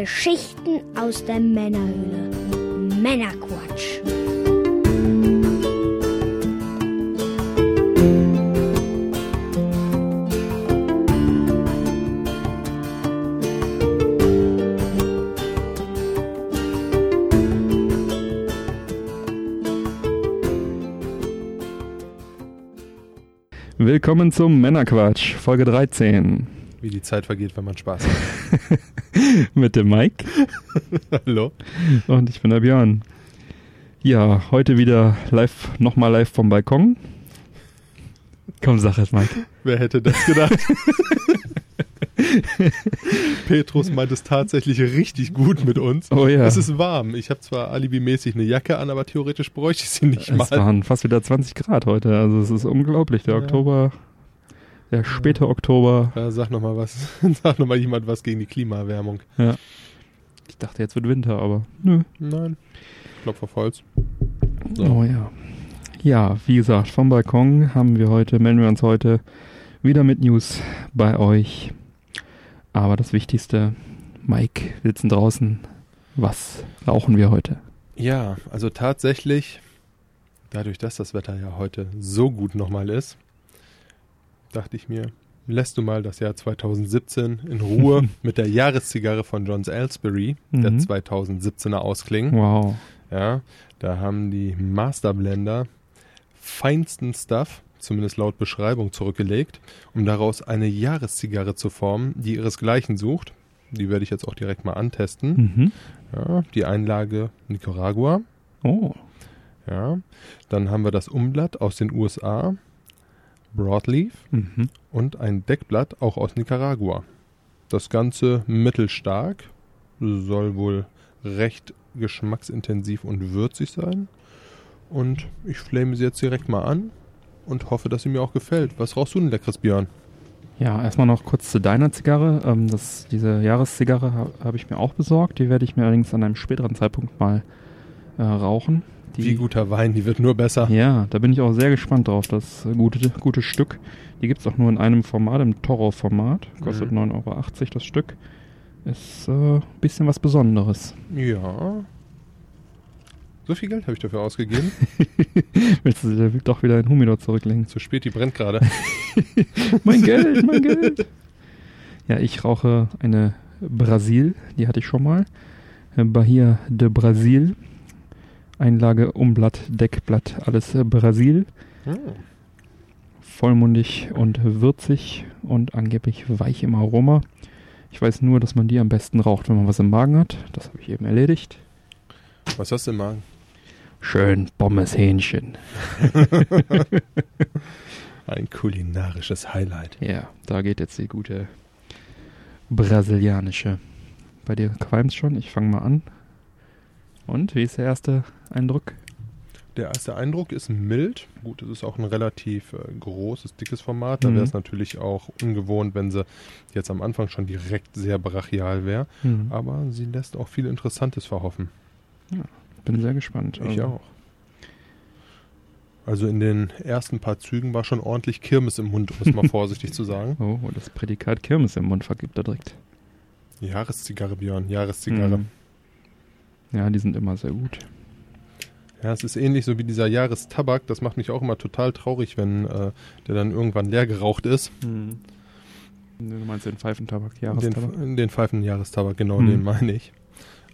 Geschichten aus der Männerhöhle. Männerquatsch. Willkommen zum Männerquatsch, Folge 13. Wie die Zeit vergeht, wenn man Spaß hat. Mit dem Mike. Hallo. Und ich bin der Björn. Ja, heute wieder live, nochmal live vom Balkon. Komm, sag es, Mike. Wer hätte das gedacht? Petrus meint es tatsächlich richtig gut mit uns. Oh ja. Es ist warm. Ich habe zwar alibimäßig eine Jacke an, aber theoretisch bräuchte ich sie nicht mal. Es waren fast wieder 20 Grad heute. Also es ist unglaublich. Der Oktober... Der späte Oktober. Ja, sag nochmal was. Sag nochmal jemand was gegen die Klimaerwärmung. Ja. Ich dachte, jetzt wird Winter, aber nö. Nein. Klopf auf Holz. So. Oh ja. Ja, wie gesagt, vom Balkon melden wir uns heute wieder mit News bei euch. Aber das Wichtigste, Mike, wir sitzen draußen. Was rauchen wir heute? Ja, also tatsächlich, dadurch, dass das Wetter ja heute so gut nochmal ist, dachte ich mir, lässt du mal das Jahr 2017 in Ruhe mit der Jahreszigarre von Johns Ellsbury, der 2017er ausklingen. Wow. Ja, da haben die Masterblender feinsten Stuff, zumindest laut Beschreibung, zurückgelegt, um daraus eine Jahreszigarre zu formen, die ihresgleichen sucht. Die werde ich jetzt auch direkt mal antesten. Mhm. Ja, die Einlage Nicaragua. Oh. Ja, dann haben wir das Umblatt aus den USA. Broadleaf und ein Deckblatt auch aus Nicaragua. Das Ganze mittelstark, soll wohl recht geschmacksintensiv und würzig sein. Und ich flame sie jetzt direkt mal an und hoffe, dass sie mir auch gefällt. Was rauchst du denn leckeres, Björn? Ja, erstmal noch kurz zu deiner Zigarre. Diese Jahreszigarre habe ich mir auch besorgt. Die werde ich mir allerdings an einem späteren Zeitpunkt mal rauchen. Wie guter Wein, die wird nur besser. Ja, da bin ich auch sehr gespannt drauf, das gute Stück. Die gibt es auch nur in einem Format, im Toro-Format. Kostet 9,80 € das Stück. Ist ein bisschen was Besonderes. Ja. So viel Geld habe ich dafür ausgegeben. Willst du sie doch wieder in Humidor zurücklegen? Zu spät, die brennt gerade. Mein Geld. Ja, ich rauche eine Brasil, die hatte ich schon mal. Bahia de Brasil. Einlage, Umblatt, Deckblatt, alles Brasil. Vollmundig und würzig und angeblich weich im Aroma. Ich weiß nur, dass man die am besten raucht, wenn man was im Magen hat. Das habe ich eben erledigt. Was hast du im Magen? Schön Pommes Hähnchen. Ein kulinarisches Highlight. Ja, da geht jetzt die gute brasilianische. Bei dir qualmt's schon, ich fange mal an. Und wie ist der erste Eindruck? Der erste Eindruck ist mild. Gut, es ist auch ein relativ großes, dickes Format. Da wäre es natürlich auch ungewohnt, wenn sie jetzt am Anfang schon direkt sehr brachial wäre. Mhm. Aber sie lässt auch viel Interessantes verhoffen. Ja, bin sehr gespannt. Ich auch. Also in den ersten paar Zügen war schon ordentlich Kirmes im Mund, um es mal vorsichtig zu sagen. Oh, das Prädikat Kirmes im Mund vergibt er direkt. Jahreszigarre, Björn, Jahreszigarre. Mhm. Ja, die sind immer sehr gut. Ja, es ist ähnlich so wie dieser Jahrestabak. Das macht mich auch immer total traurig, wenn der dann irgendwann leer geraucht ist. Hm. Du meinst den Pfeifentabak, Jahrestabak? Den Pfeifen-Jahrestabak, genau, den meine ich.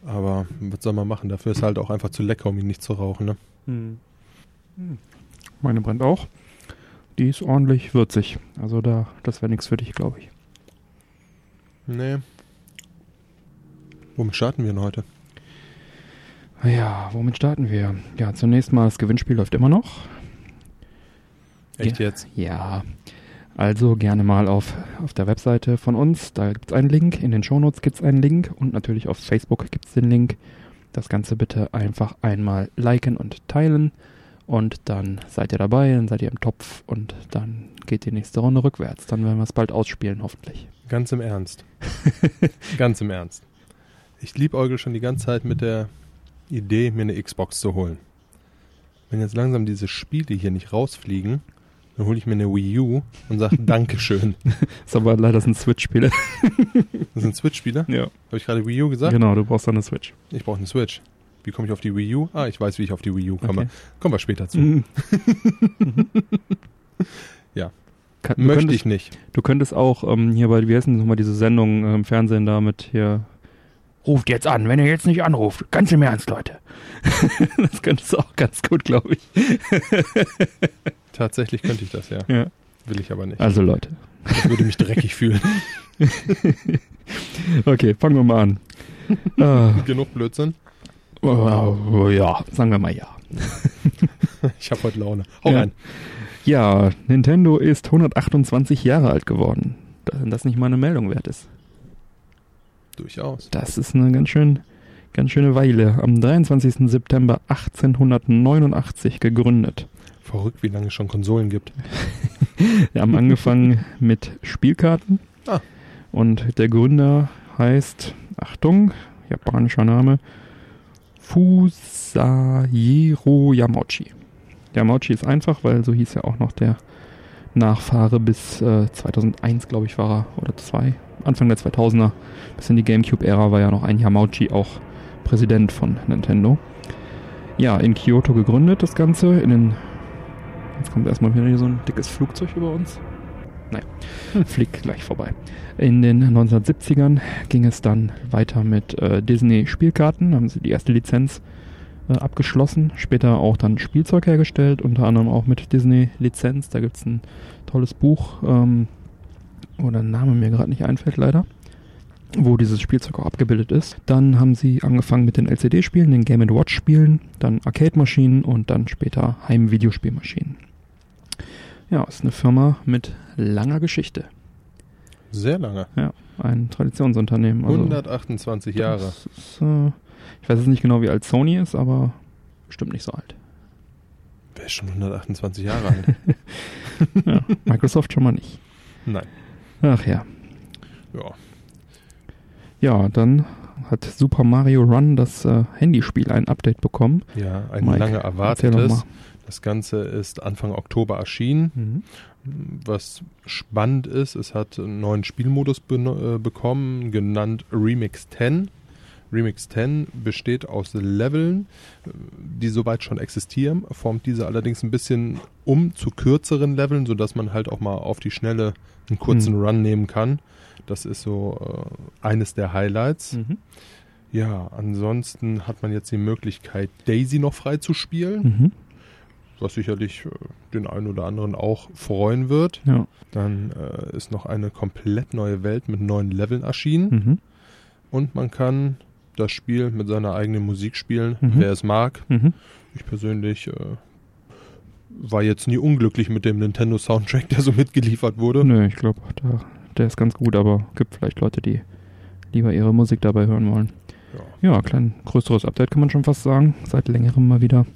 Aber was soll man machen? Dafür ist halt auch einfach zu lecker, um ihn nicht zu rauchen. Ne? Hm. Meine brennt auch. Die ist ordentlich würzig. Also das wäre nichts für dich, glaube ich. Nee. Womit starten wir denn heute? Ja, womit starten wir? Ja, zunächst mal, das Gewinnspiel läuft immer noch. Echt jetzt? Ja. Also gerne mal auf der Webseite von uns, da gibt es einen Link, in den Shownotes gibt es einen Link und natürlich auf Facebook gibt es den Link. Das Ganze bitte einfach einmal liken und teilen und dann seid ihr dabei, dann seid ihr im Topf und dann geht die nächste Runde rückwärts. Dann werden wir es bald ausspielen, hoffentlich. Ganz im Ernst. Ganz im Ernst. Ich liebäugle schon die ganze Zeit mit der Idee, mir eine Xbox zu holen. Wenn jetzt langsam diese Spiele hier nicht rausfliegen, Dann hole ich mir eine Wii U und sage Dankeschön. Ist aber leider ein Switch-Spieler. Das sind Switch-Spieler? Ja. Habe ich gerade Wii U gesagt? Genau, du brauchst dann eine Switch. Ich brauche eine Switch. Wie komme ich auf die Wii U? Ah, ich weiß, wie ich auf die Wii U komme. Okay. Kommen wir später zu. Mhm. Ja. Möchte ich nicht. Du könntest auch hier bei, wie heißt denn nochmal diese Sendung im Fernsehen da mit hier... Ruft jetzt an, wenn ihr jetzt nicht anruft. Ganz im Ernst, Leute. Das könntest du auch ganz gut, glaube ich. Tatsächlich könnte ich das, ja. Will ich aber nicht. Also Leute. Ich würde mich dreckig fühlen. Okay, fangen wir mal an. Genug Blödsinn. Oh, ja, sagen wir mal ja. Ich habe heute Laune. Hau rein. Ja, Nintendo ist 128 Jahre alt geworden. Wenn das nicht mal eine Meldung wert ist. Durchaus. Das ist eine ganz schöne Weile. Am 23. September 1889 gegründet. Verrückt, wie lange es schon Konsolen gibt. Wir haben angefangen mit Spielkarten. Ah. Und der Gründer heißt, Achtung, japanischer Name, Fusajiro Yamauchi. Yamauchi ist einfach, weil so hieß ja auch noch der Nachfahre bis 2001, glaube ich, war er, oder 2. Anfang der 2000er, bis in die Gamecube-Ära war ja noch ein Yamauchi auch Präsident von Nintendo. Ja, in Kyoto gegründet das Ganze. Jetzt kommt erstmal wieder so ein dickes Flugzeug über uns. Naja, fliegt gleich vorbei. In den 1970ern ging es dann weiter mit Disney-Spielkarten. Da haben sie die erste Lizenz abgeschlossen. Später auch dann Spielzeug hergestellt, unter anderem auch mit Disney-Lizenz. Da gibt es ein tolles Buch, wo der Name mir gerade nicht einfällt, leider, wo dieses Spielzeug auch abgebildet ist. Dann haben sie angefangen mit den LCD-Spielen, den Game & Watch-Spielen, dann Arcade-Maschinen und dann später Heim-Videospielmaschinen. Ja, ist eine Firma mit langer Geschichte. Sehr lange. Ja, ein Traditionsunternehmen. Also 128 Jahre. Ist, ich weiß jetzt nicht genau, wie alt Sony ist, aber bestimmt nicht so alt. Wer ist schon 128 Jahre alt? Ja, Microsoft schon mal nicht. Nein. Ach ja. Ja. Ja, dann hat Super Mario Run, das Handyspiel, ein Update bekommen. Ja, ein Mike, lange erwartetes. Das Ganze ist Anfang Oktober erschienen. Mhm. Was spannend ist, es hat einen neuen Spielmodus bekommen, genannt Remix 10. Remix 10 besteht aus Leveln, die soweit schon existieren, formt diese allerdings ein bisschen um zu kürzeren Leveln, sodass man halt auch mal auf die Schnelle einen kurzen Run nehmen kann. Das ist so eines der Highlights. Mhm. Ja, ansonsten hat man jetzt die Möglichkeit, Daisy noch frei zu spielen, was sicherlich den einen oder anderen auch freuen wird. Ja. Dann ist noch eine komplett neue Welt mit neuen Leveln erschienen. Mhm. Und man kann das Spiel mit seiner eigenen Musik spielen, wer es mag. Mhm. Ich persönlich war jetzt nie unglücklich mit dem Nintendo-Soundtrack, der so mitgeliefert wurde. Nö, ich glaube, der ist ganz gut, aber gibt vielleicht Leute, die lieber ihre Musik dabei hören wollen. Ja, klein größeres Update kann man schon fast sagen, seit längerem mal wieder.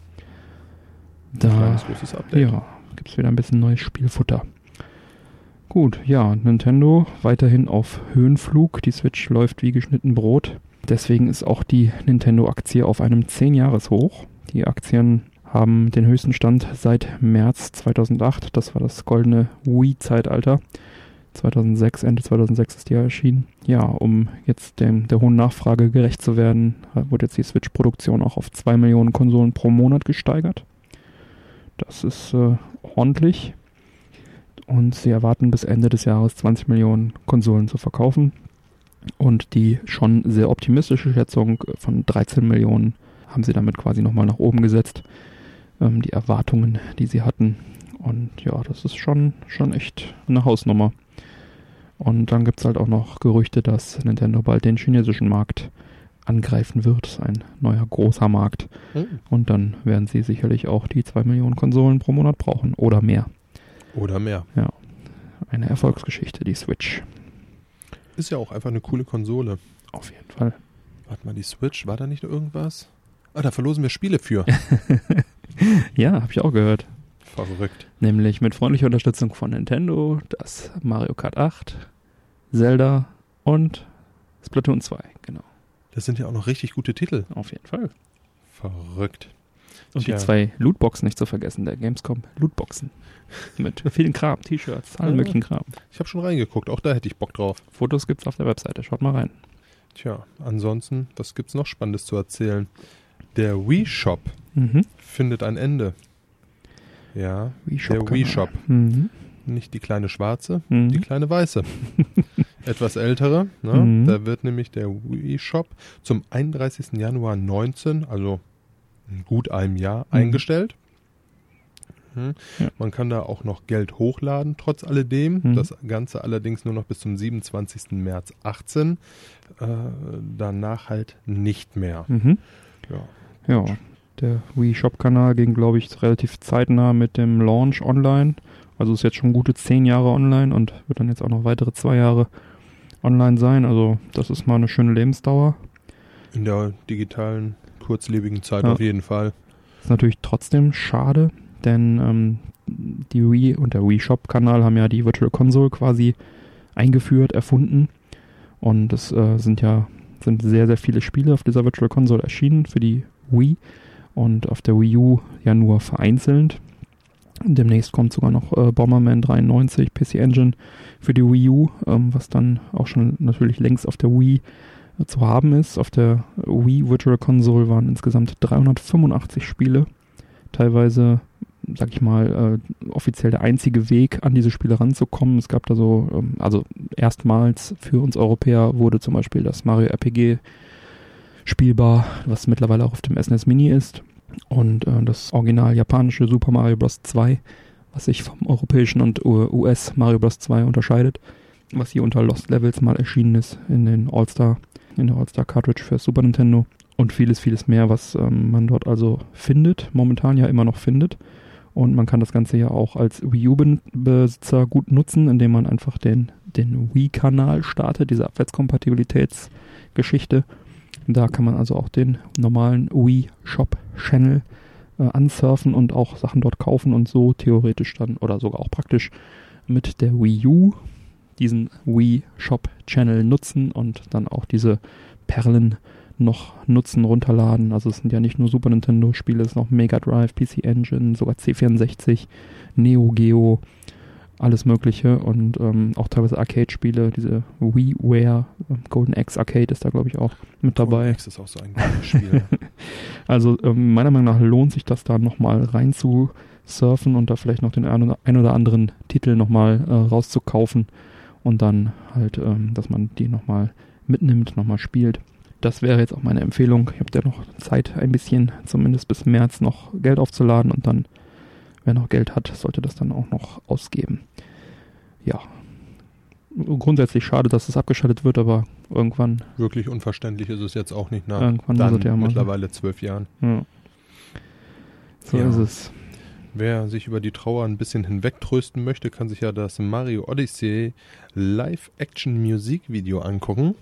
Ein kleines, großes Update. Ja, gibt es wieder ein bisschen neues Spielfutter. Gut, ja, Nintendo weiterhin auf Höhenflug. Die Switch läuft wie geschnitten Brot. Deswegen ist auch die Nintendo-Aktie auf einem 10-Jahres-Hoch. Die Aktien haben den höchsten Stand seit März 2008. Das war das goldene Wii-Zeitalter. 2006, Ende 2006 ist die erschienen. Ja, um jetzt der hohen Nachfrage gerecht zu werden, wurde jetzt die Switch-Produktion auch auf 2 Millionen Konsolen pro Monat gesteigert. Das ist ordentlich. Und sie erwarten bis Ende des Jahres 20 Millionen Konsolen zu verkaufen. Und die schon sehr optimistische Schätzung von 13 Millionen haben sie damit quasi nochmal nach oben gesetzt. Die Erwartungen, die sie hatten. Und ja, das ist schon echt eine Hausnummer. Und dann gibt es halt auch noch Gerüchte, dass Nintendo bald den chinesischen Markt angreifen wird. Ein neuer, großer Markt. Und dann werden sie sicherlich auch die 2 Millionen Konsolen pro Monat brauchen. Oder mehr. Oder mehr. Ja, eine Erfolgsgeschichte, die Switch. Ist ja auch einfach eine coole Konsole. Auf jeden Fall. Warte mal, die Switch, war da nicht irgendwas? Ah, da verlosen wir Spiele für. Ja, habe ich auch gehört. Verrückt. Nämlich mit freundlicher Unterstützung von Nintendo, das Mario Kart 8, Zelda und Splatoon 2, genau. Das sind ja auch noch richtig gute Titel. Auf jeden Fall. Verrückt. Und die zwei Lootboxen nicht zu vergessen, der Gamescom Lootboxen. Mit vielen Kram, T-Shirts, allen möglichen Kram. Ich habe schon reingeguckt, auch da hätte ich Bock drauf. Fotos gibt's auf der Webseite, schaut mal rein. Tja, ansonsten, was gibt's noch Spannendes zu erzählen? Der Wii Shop findet ein Ende. Ja, der Wii Shop. Mhm. Nicht die kleine schwarze, die kleine weiße. Etwas ältere. Ne? Da wird nämlich der Wii Shop zum 31. Januar 19, also in gut einem Jahr, eingestellt. Ja. Man kann da auch noch Geld hochladen, trotz alledem. Das Ganze allerdings nur noch bis zum 27. März 18. Danach halt nicht mehr. Ja. Der Wii Shop-Kanal ging, glaube ich, relativ zeitnah mit dem Launch online. Also ist jetzt schon gute 10 Jahre online und wird dann jetzt auch noch weitere 2 Jahre online sein. Also das ist mal eine schöne Lebensdauer. In der digitalen, kurzlebigen Zeit auf jeden Fall. Ist natürlich trotzdem schade, denn die Wii und der Wii Shop-Kanal haben ja die Virtual Console quasi eingeführt, erfunden. Und es sind sehr, sehr viele Spiele auf dieser Virtual Console erschienen für die Wii und auf der Wii U ja nur vereinzelt. Demnächst kommt sogar noch Bomberman 93, PC Engine für die Wii U, was dann auch schon natürlich längst auf der Wii zu haben ist. Auf der Wii Virtual Console waren insgesamt 385 Spiele. Teilweise, sag ich mal, offiziell der einzige Weg, an diese Spiele ranzukommen. Es gab da so, also erstmals für uns Europäer wurde zum Beispiel das Mario RPG spielbar, was mittlerweile auch auf dem SNES Mini ist. Und das original japanische Super Mario Bros. 2, was sich vom europäischen und US Mario Bros. 2 unterscheidet, was hier unter Lost Levels mal erschienen ist in der All-Star Cartridge für Super Nintendo und vieles, vieles mehr, was man dort also findet, momentan ja immer noch findet. Und man kann das Ganze ja auch als Wii U-Besitzer gut nutzen, indem man einfach den Wii-Kanal startet, diese Abwärtskompatibilitätsgeschichte. Da kann man also auch den normalen Wii-Shop-Channel ansurfen und auch Sachen dort kaufen und so theoretisch dann oder sogar auch praktisch mit der Wii U diesen Wii-Shop-Channel nutzen und dann auch diese Perlen noch nutzen, runterladen. Also es sind ja nicht nur Super Nintendo-Spiele, es ist noch Mega Drive, PC Engine, sogar C64, Neo Geo, alles mögliche und auch teilweise Arcade-Spiele, diese WiiWare, Golden Axe Arcade ist da, glaube ich, auch mit dabei. Golden Axe ist auch so ein gutes Spiel. Also meiner Meinung nach lohnt sich das da nochmal rein zu surfen und da vielleicht noch den ein oder anderen Titel nochmal rauszukaufen und dann halt, dass man die nochmal mitnimmt, nochmal spielt. Das wäre jetzt auch meine Empfehlung. Ich habe da noch Zeit, ein bisschen zumindest bis März noch Geld aufzuladen und dann wer noch Geld hat, sollte das dann auch noch ausgeben. Ja, grundsätzlich schade, dass es abgeschaltet wird, aber irgendwann... Wirklich unverständlich ist es jetzt auch nicht nach mittlerweile 12 Jahren. Ja. So ist es. Wer sich über die Trauer ein bisschen hinwegtrösten möchte, kann sich ja das Mario Odyssey Live-Action-Musikvideo angucken.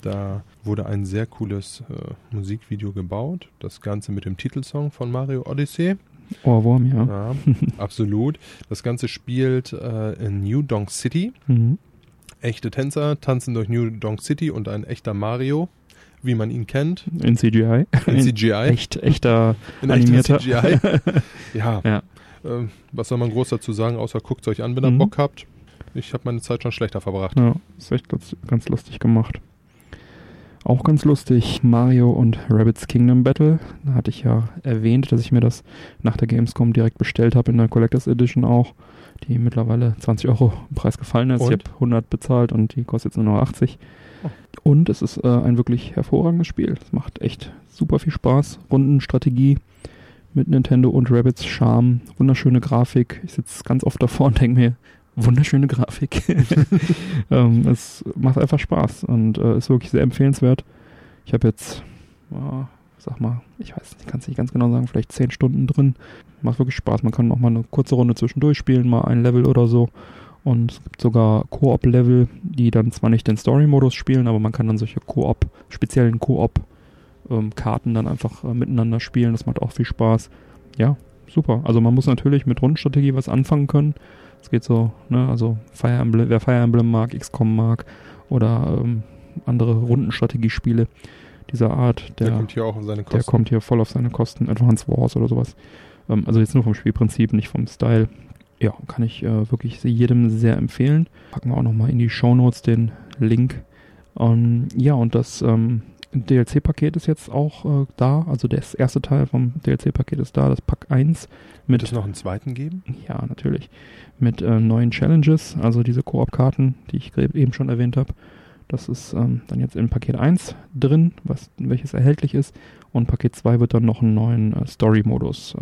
Da wurde ein sehr cooles Musikvideo gebaut. Das Ganze mit dem Titelsong von Mario Odyssey. Ohrwurm, ja. Absolut. Das Ganze spielt in New Donk City. Echte Tänzer tanzen durch New Donk City und ein echter Mario, wie man ihn kennt. In CGI. In echter CGI. Ja. Was soll man groß dazu sagen, außer guckt es euch an, wenn ihr Bock habt. Ich habe meine Zeit schon schlechter verbracht. Ja, ist echt ganz lustig gemacht. Auch ganz lustig, Mario und Rabbids Kingdom Battle. Da hatte ich ja erwähnt, dass ich mir das nach der Gamescom direkt bestellt habe, in der Collectors Edition auch, die mittlerweile 20 Euro im Preis gefallen ist. Und? Ich habe 100 bezahlt und die kostet jetzt nur noch 80. Oh. Und es ist ein wirklich hervorragendes Spiel. Es macht echt super viel Spaß. Rundenstrategie mit Nintendo und Rabbids Charme. Wunderschöne Grafik. Ich sitze ganz oft davor und denke mir, wunderschöne Grafik. Es macht einfach Spaß und ist wirklich sehr empfehlenswert. Ich habe jetzt, ich weiß, ich kann es nicht ganz genau sagen, vielleicht 10 Stunden drin. Macht wirklich Spaß. Man kann auch mal eine kurze Runde zwischendurch spielen, mal ein Level oder so. Und es gibt sogar Koop-Level, die dann zwar nicht den Story-Modus spielen, aber man kann dann solche speziellen Koop-Karten dann einfach miteinander spielen. Das macht auch viel Spaß. Ja, super. Also man muss natürlich mit Rundenstrategie was anfangen können. Es geht so, ne, also Fire Emblem, wer Fire Emblem mag, XCOM mag oder andere Rundenstrategiespiele, dieser Art, der kommt hier auch auf seine Kosten. Der kommt hier voll auf seine Kosten. Advance Wars oder sowas. Also jetzt nur vom Spielprinzip, nicht vom Style. Ja, kann ich wirklich jedem sehr empfehlen. Packen wir auch nochmal in die Shownotes den Link. Ja, und das DLC-Paket ist jetzt auch da. Also das erste Teil vom DLC-Paket ist da, das Pack 1. Wird es noch einen zweiten geben? Ja, natürlich. Mit neuen Challenges, also diese Koop-Karten, die ich eben schon erwähnt habe. Das ist dann jetzt in Paket 1 drin, welches erhältlich ist. Und Paket 2 wird dann noch einen neuen Story-Modus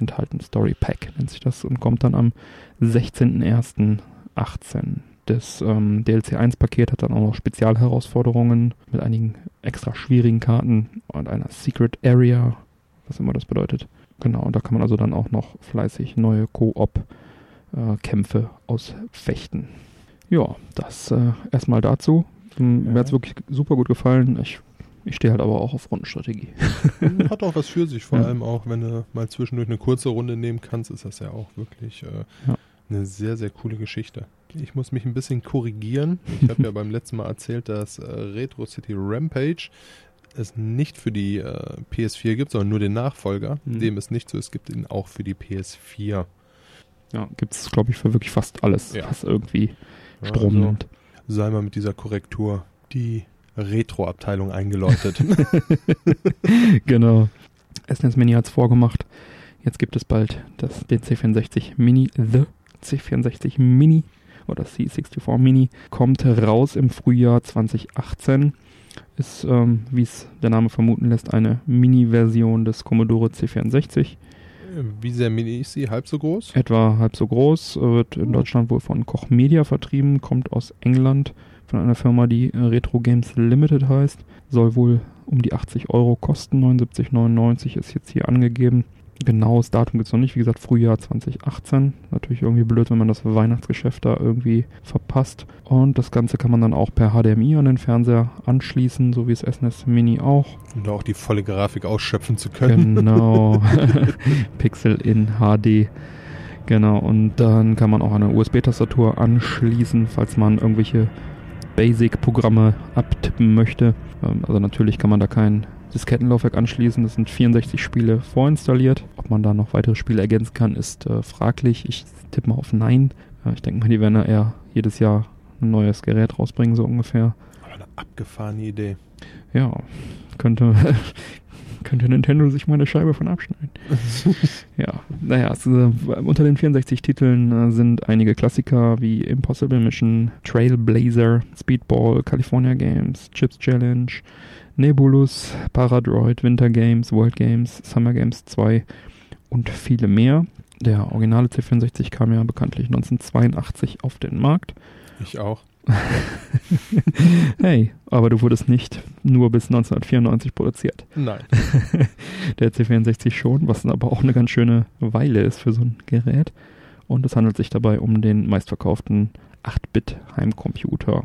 enthalten. Story-Pack nennt sich das und kommt dann am 16.01.18. Das DLC-1-Paket hat dann auch noch Spezialherausforderungen mit einigen extra schwierigen Karten und einer Secret Area, was immer das bedeutet. Genau, und da kann man also dann auch noch fleißig neue Koop-Kämpfe ausfechten. Ja, das erstmal dazu. Mir hat es wirklich super gut gefallen. Ich stehe halt aber auch auf Rundenstrategie. Hat auch was für sich, vor allem auch, wenn du mal zwischendurch eine kurze Runde nehmen kannst, ist das ja auch wirklich eine sehr, sehr coole Geschichte. Ich muss mich ein bisschen korrigieren. Ich habe ja beim letzten Mal erzählt, dass Retro City Rampage es nicht für die PS4 gibt, sondern nur den Nachfolger. Dem ist nicht so, es gibt ihn auch für die PS4. Ja, gibt es, glaube ich, für wirklich fast alles, was irgendwie Strom nimmt. Sei mal mit dieser Korrektur die Retro-Abteilung eingeläutet. Genau. SNES Mini hat's vorgemacht. Jetzt gibt es bald den C64 Mini. The C64 Mini oder C64 Mini kommt raus im Frühjahr 2018. Ist, wie es der Name vermuten lässt, eine Mini-Version des Commodore C64. Wie sehr mini ist sie? Halb so groß? Etwa halb so groß. Wird in Deutschland wohl von Koch Media vertrieben. Kommt aus England von einer Firma, die Retro Games Limited heißt. Soll wohl um die 80 Euro kosten. 79,99 ist jetzt hier angegeben. Genaues Datum gibt es noch nicht. Wie gesagt, Frühjahr 2018. Natürlich irgendwie blöd, wenn man das Weihnachtsgeschäft da irgendwie verpasst. Und das Ganze kann man dann auch per HDMI an den Fernseher anschließen, so wie es SNES Mini auch. Und auch die volle Grafik ausschöpfen zu können. Genau. Pixel in HD. Genau. Und dann kann man auch eine USB-Tastatur anschließen, falls man irgendwelche Basic-Programme abtippen möchte. Also natürlich kann man da kein Diskettenlaufwerk anschließen. Das sind 64 Spiele vorinstalliert. Ob man da noch weitere Spiele ergänzen kann, ist fraglich. Ich tippe mal auf Nein. Ich denke mal, die werden eher jedes Jahr ein neues Gerät rausbringen, so ungefähr. Aber eine abgefahrene Idee. Ja, könnte Nintendo sich mal eine Scheibe von abschneiden. Ja, naja, unter den 64 Titeln sind einige Klassiker wie Impossible Mission, Trailblazer, Speedball, California Games, Chips Challenge, Nebulus, Paradroid, Winter Games, World Games, Summer Games 2 und viele mehr. Der originale C64 kam ja bekanntlich 1982 auf den Markt. Ich auch. Hey, aber du wurdest nicht nur bis 1994 produziert. Nein. Der C64 schon, was aber auch eine ganz schöne Weile ist für so ein Gerät. Und es handelt sich dabei um den meistverkauften 8-Bit-Heimcomputer.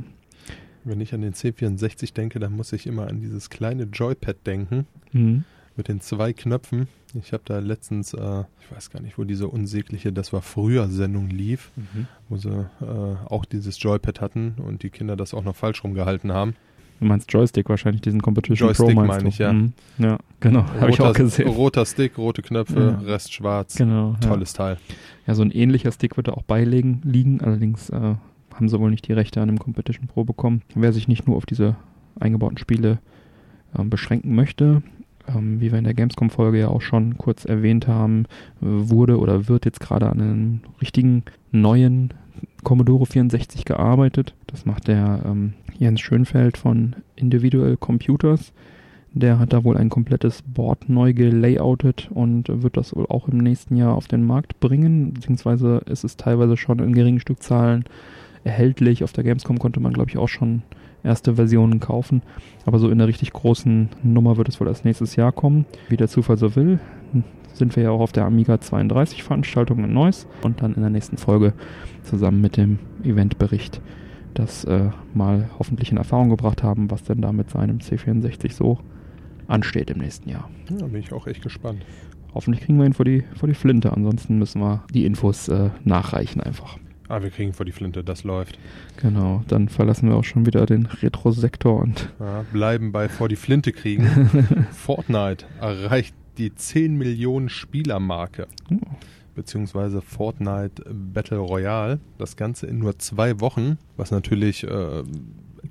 Wenn ich an den C64 denke, dann muss ich immer an dieses kleine Joypad denken. Mhm. Mit den 2 Knöpfen. Ich habe da letztens, ich weiß gar nicht, wo diese unsägliche Das war früher Sendung lief, wo sie auch dieses Joypad hatten und die Kinder das auch noch falsch rumgehalten haben. Du meinst Joystick wahrscheinlich, diesen Competition Joystick Pro meinst du? Joystick meine ich, ja. Ja, genau, habe ich auch gesehen. Roter Stick, rote Knöpfe, Rest schwarz, genau, tolles Teil. Ja, so ein ähnlicher Stick wird da auch liegen, allerdings haben sie wohl nicht die Rechte an einem Competition Pro bekommen. Wer sich nicht nur auf diese eingebauten Spiele beschränken möchte, wie wir in der Gamescom-Folge ja auch schon kurz erwähnt haben, wurde oder wird jetzt gerade an einem richtigen neuen Commodore 64 gearbeitet. Das macht der Jens Schönfeld von Individual Computers. Der hat da wohl ein komplettes Board neu gelayoutet und wird das wohl auch im nächsten Jahr auf den Markt bringen, beziehungsweise ist es teilweise schon in geringen Stückzahlen erhältlich. Auf der Gamescom konnte man, glaube ich, auch schon erste Versionen kaufen, aber so in der richtig großen Nummer wird es wohl erst nächstes Jahr kommen. Wie der Zufall so will, sind wir ja auch auf der Amiga 32 Veranstaltung in Neuss und dann in der nächsten Folge zusammen mit dem Eventbericht das mal hoffentlich in Erfahrung gebracht haben, was denn da mit seinem C64 so ansteht im nächsten Jahr. Ja, bin ich auch echt gespannt. Hoffentlich kriegen wir ihn vor die Flinte, ansonsten müssen wir die Infos nachreichen einfach. Ah, wir kriegen vor die Flinte, das läuft. Genau, dann verlassen wir auch schon wieder den Retro-Sektor und bleiben bei vor die Flinte kriegen. Fortnite erreicht die 10 Millionen Spieler-Marke. Beziehungsweise Fortnite Battle Royale. Das Ganze in nur 2 Wochen, was natürlich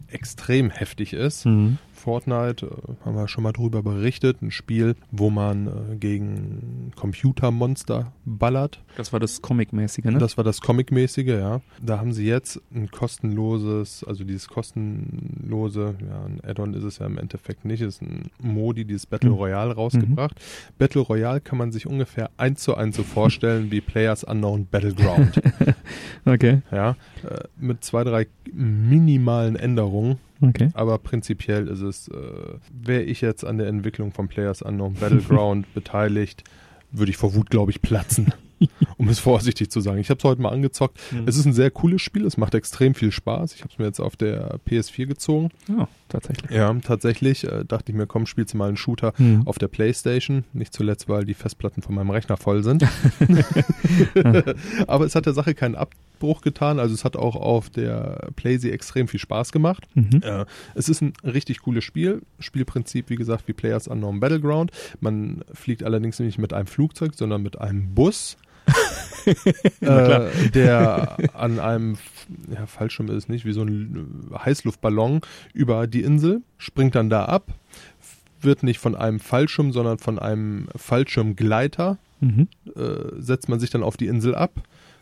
extrem heftig ist. Mhm. Fortnite, haben wir schon mal drüber berichtet, ein Spiel, wo man gegen Computermonster ballert. Das war das Comic-mäßige, ne? Das war das Comic-mäßige, ja. Da haben sie jetzt ein kostenloses, also dieses kostenlose, ja, ein Add-on ist es ja im Endeffekt nicht, ist ein Modi, dieses Battle Royale rausgebracht. Mhm. Battle Royale kann man sich ungefähr 1:1 so vorstellen wie PlayersUnknown Battleground. Okay. Ja, mit 2, 3 minimalen Änderungen. Okay. Aber prinzipiell ist es, wäre ich jetzt an der Entwicklung von PlayersUnknown Battleground beteiligt, würde ich vor Wut, glaube ich, platzen, um es vorsichtig zu sagen. Ich habe es heute mal angezockt. Mhm. Es ist ein sehr cooles Spiel, es macht extrem viel Spaß. Ich habe es mir jetzt auf der PS4 gezogen. Oh, tatsächlich. Ja, tatsächlich. Dachte ich mir, komm, spielst du mal einen Shooter auf der Playstation. Nicht zuletzt, weil die Festplatten von meinem Rechner voll sind. Aber es hat der Sache keinen Abbruch getan. Also es hat auch auf der Playsee extrem viel Spaß gemacht. Mhm. Es ist ein richtig cooles Spiel. Spielprinzip, wie gesagt, wie PlayersUnknown Battleground. Man fliegt allerdings nicht mit einem Flugzeug, sondern mit einem Bus. Der an einem Fallschirm ist nicht, wie so ein Heißluftballon über die Insel, springt dann da ab, wird nicht von einem Fallschirm, sondern von einem Fallschirmgleiter setzt man sich dann auf die Insel ab.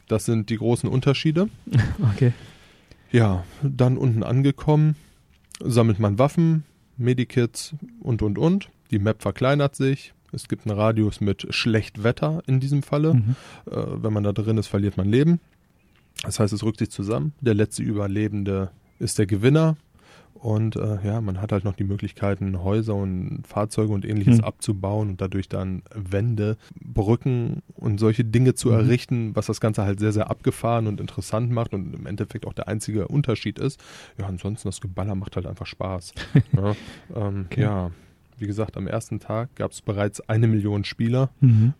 Das sind die großen Unterschiede. Okay. Ja, dann unten angekommen, sammelt man Waffen, Medikits und. Die Map verkleinert sich. Es gibt einen Radius mit Schlechtwetter in diesem Falle. Mhm. Wenn man da drin ist, verliert man Leben. Das heißt, es rückt sich zusammen. Der letzte Überlebende ist der Gewinner. Und man hat halt noch die Möglichkeiten, Häuser und Fahrzeuge und ähnliches abzubauen und dadurch dann Wände, Brücken und solche Dinge zu errichten, was das Ganze halt sehr, sehr abgefahren und interessant macht und im Endeffekt auch der einzige Unterschied ist. Ja, ansonsten das Geballer macht halt einfach Spaß. Ja. Wie gesagt, am ersten Tag gab es bereits 1 Million Spieler,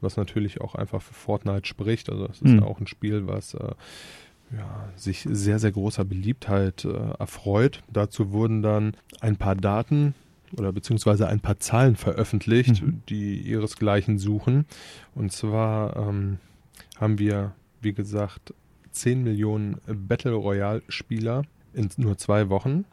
was natürlich auch einfach für Fortnite spricht. Also es ist ja auch ein Spiel, was sich sehr, sehr großer Beliebtheit erfreut. Dazu wurden dann ein paar Daten oder beziehungsweise ein paar Zahlen veröffentlicht, die ihresgleichen suchen. Und zwar haben wir, wie gesagt, 10 Millionen Battle Royale Spieler in nur 2 Wochen.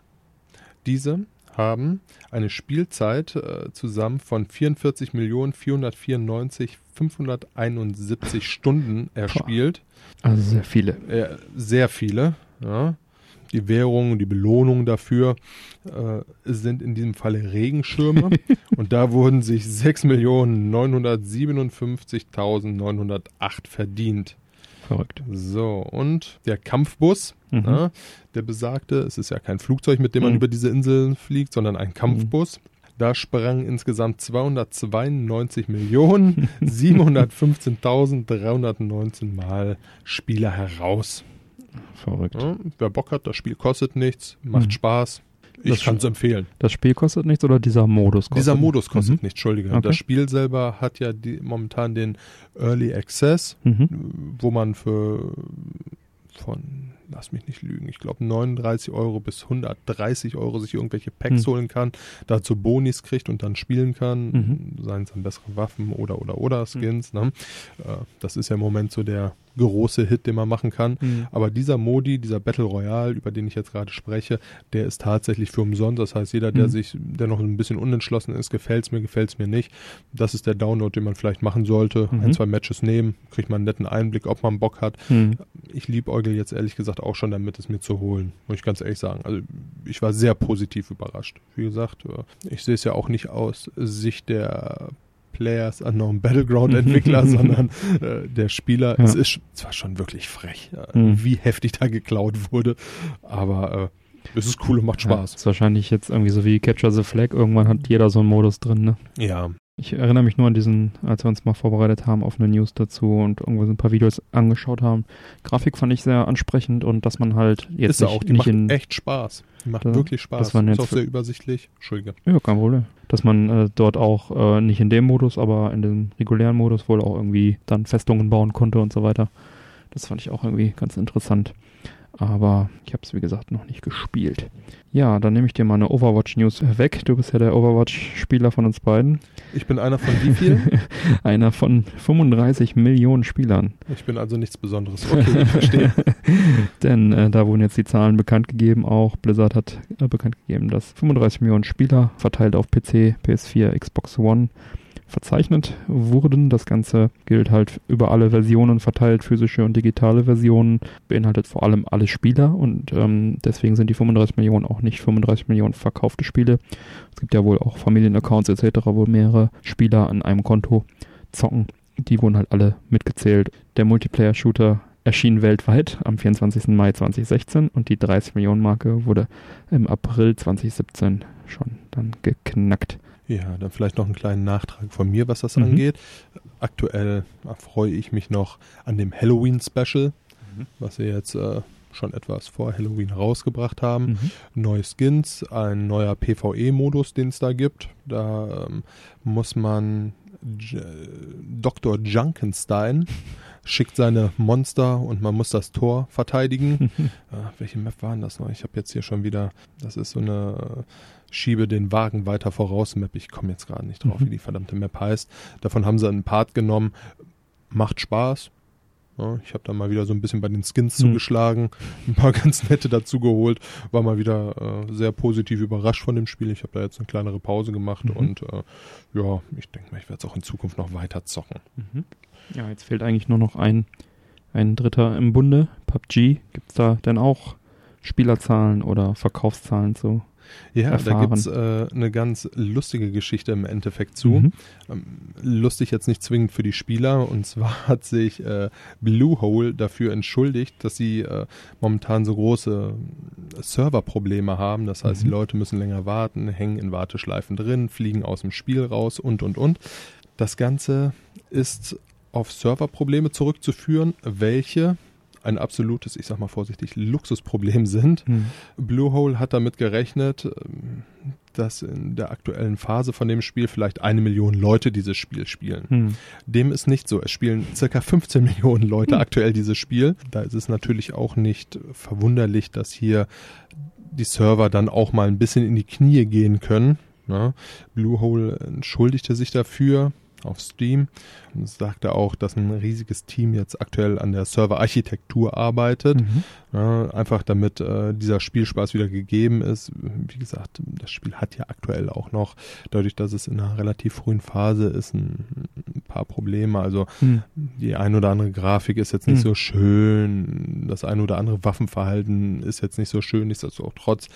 Diese haben eine Spielzeit zusammen von 44.494.571 Stunden erspielt. Also sehr viele. Sehr viele, ja. Die Währung, die Belohnung dafür sind in diesem Falle Regenschirme. Und da wurden sich 6.957.908 verdient. Verrückt. So, und der Kampfbus, der besagte, es ist ja kein Flugzeug, mit dem man über diese Insel fliegt, sondern ein Kampfbus. Da sprangen insgesamt 292.715.319 Mal Spieler heraus. Verrückt. Ja, wer Bock hat, das Spiel kostet nichts, macht Spaß. Ich kann es empfehlen. Das Spiel kostet nichts oder dieser Modus kostet nichts? Dieser Modus kostet nichts, Entschuldige. Okay. Das Spiel selber hat ja momentan den Early Access, wo man von, lass mich nicht lügen, ich glaube 39 € bis 130 € sich irgendwelche Packs holen kann, dazu Bonis kriegt und dann spielen kann, seien es dann bessere Waffen oder Skins. Ne? Das ist ja im Moment so der große Hit, den man machen kann. Aber dieser Modi, dieser Battle Royale, über den ich jetzt gerade spreche, der ist tatsächlich für umsonst. Das heißt, jeder, der noch ein bisschen unentschlossen ist, gefällt es mir nicht. Das ist der Download, den man vielleicht machen sollte. 1, 2 Matches nehmen, kriegt man einen netten Einblick, ob man Bock hat. Ich liebäugel jetzt ehrlich gesagt auch schon damit, es mir zu holen. Muss ich ganz ehrlich sagen. Also ich war sehr positiv überrascht. Wie gesagt, ich sehe es ja auch nicht aus Sicht der PlayersUnknown Battleground-Entwickler, sondern der Spieler. Ja. Es ist zwar schon wirklich frech, wie heftig da geklaut wurde, aber es ist cool und macht Spaß. Das ist wahrscheinlich jetzt irgendwie so wie Capture the Flag. Irgendwann hat jeder so einen Modus drin, ne? Ja. Ich erinnere mich nur an diesen, als wir uns mal vorbereitet haben auf eine News dazu und irgendwo ein paar Videos angeschaut haben. Grafik fand ich sehr ansprechend und dass man halt jetzt macht echt Spaß. Die macht wirklich Spaß. Das ist auch sehr übersichtlich. Entschuldige. Ja, kein Problem. Dass man dort auch nicht in dem Modus, aber in dem regulären Modus wohl auch irgendwie dann Festungen bauen konnte und so weiter. Das fand ich auch irgendwie ganz interessant. Aber ich habe es, wie gesagt, noch nicht gespielt. Ja, dann nehme ich dir mal eine Overwatch-News weg. Du bist ja der Overwatch-Spieler von uns beiden. Ich bin einer von wie vielen? Einer von 35 Millionen Spielern. Ich bin also nichts Besonderes. Okay, ich verstehe. Denn da wurden jetzt die Zahlen bekannt gegeben. Auch Blizzard hat bekannt gegeben, dass 35 Millionen Spieler verteilt auf PC, PS4, Xbox One verzeichnet wurden. Das Ganze gilt halt über alle Versionen verteilt, physische und digitale Versionen, beinhaltet vor allem alle Spieler und deswegen sind die 35 Millionen auch nicht 35 Millionen verkaufte Spiele. Es gibt ja wohl auch Familienaccounts etc., wo mehrere Spieler an einem Konto zocken. Die wurden halt alle mitgezählt. Der Multiplayer-Shooter erschien weltweit am 24. Mai 2016 und die 30-Millionen-Marke wurde im April 2017 schon dann geknackt. Ja, dann vielleicht noch einen kleinen Nachtrag von mir, was das angeht. Aktuell freue ich mich noch an dem Halloween-Special, was sie jetzt schon etwas vor Halloween rausgebracht haben. Neue Skins, ein neuer PvE-Modus, den es da gibt. Da muss man Dr. Junkenstein schickt seine Monster und man muss das Tor verteidigen. Welche Map waren das noch? Ich habe jetzt hier schon wieder, das ist so eine Schiebe den Wagen weiter voraus Map. Ich komme jetzt gerade nicht drauf, wie die verdammte Map heißt. Davon haben sie einen Part genommen. Macht Spaß. Ja, ich habe da mal wieder so ein bisschen bei den Skins zugeschlagen, ein paar ganz nette dazu geholt, war mal wieder sehr positiv überrascht von dem Spiel. Ich habe da jetzt eine kleinere Pause gemacht und ja, ich denke mal, ich werde es auch in Zukunft noch weiter zocken. Ja, jetzt fehlt eigentlich nur noch ein Dritter im Bunde, PUBG. Gibt es da denn auch Spielerzahlen oder Verkaufszahlen zu? Ja, erfahren. Da gibt es eine ganz lustige Geschichte im Endeffekt zu. Lustig jetzt nicht zwingend für die Spieler. Und zwar hat sich Bluehole dafür entschuldigt, dass sie momentan so große Serverprobleme haben. Das heißt, die Leute müssen länger warten, hängen in Warteschleifen drin, fliegen aus dem Spiel raus und. Das Ganze ist auf Serverprobleme zurückzuführen, welche ein absolutes, ich sag mal vorsichtig, Luxusproblem sind. Bluehole hat damit gerechnet, dass in der aktuellen Phase von dem Spiel vielleicht 1 Million Leute dieses Spiel spielen. Dem ist nicht so. Es spielen circa 15 Millionen Leute aktuell dieses Spiel. Da ist es natürlich auch nicht verwunderlich, dass hier die Server dann auch mal ein bisschen in die Knie gehen können. Ja, Bluehole entschuldigte sich dafür auf Steam und sagte auch, dass ein riesiges Team jetzt aktuell an der Serverarchitektur arbeitet, ja, einfach damit dieser Spielspaß wieder gegeben ist. Wie gesagt, das Spiel hat ja aktuell auch noch, dadurch, dass es in einer relativ frühen Phase ist, ein paar Probleme. Also die ein oder andere Grafik ist jetzt nicht so schön, das ein oder andere Waffenverhalten ist jetzt nicht so schön, nichtsdestotrotz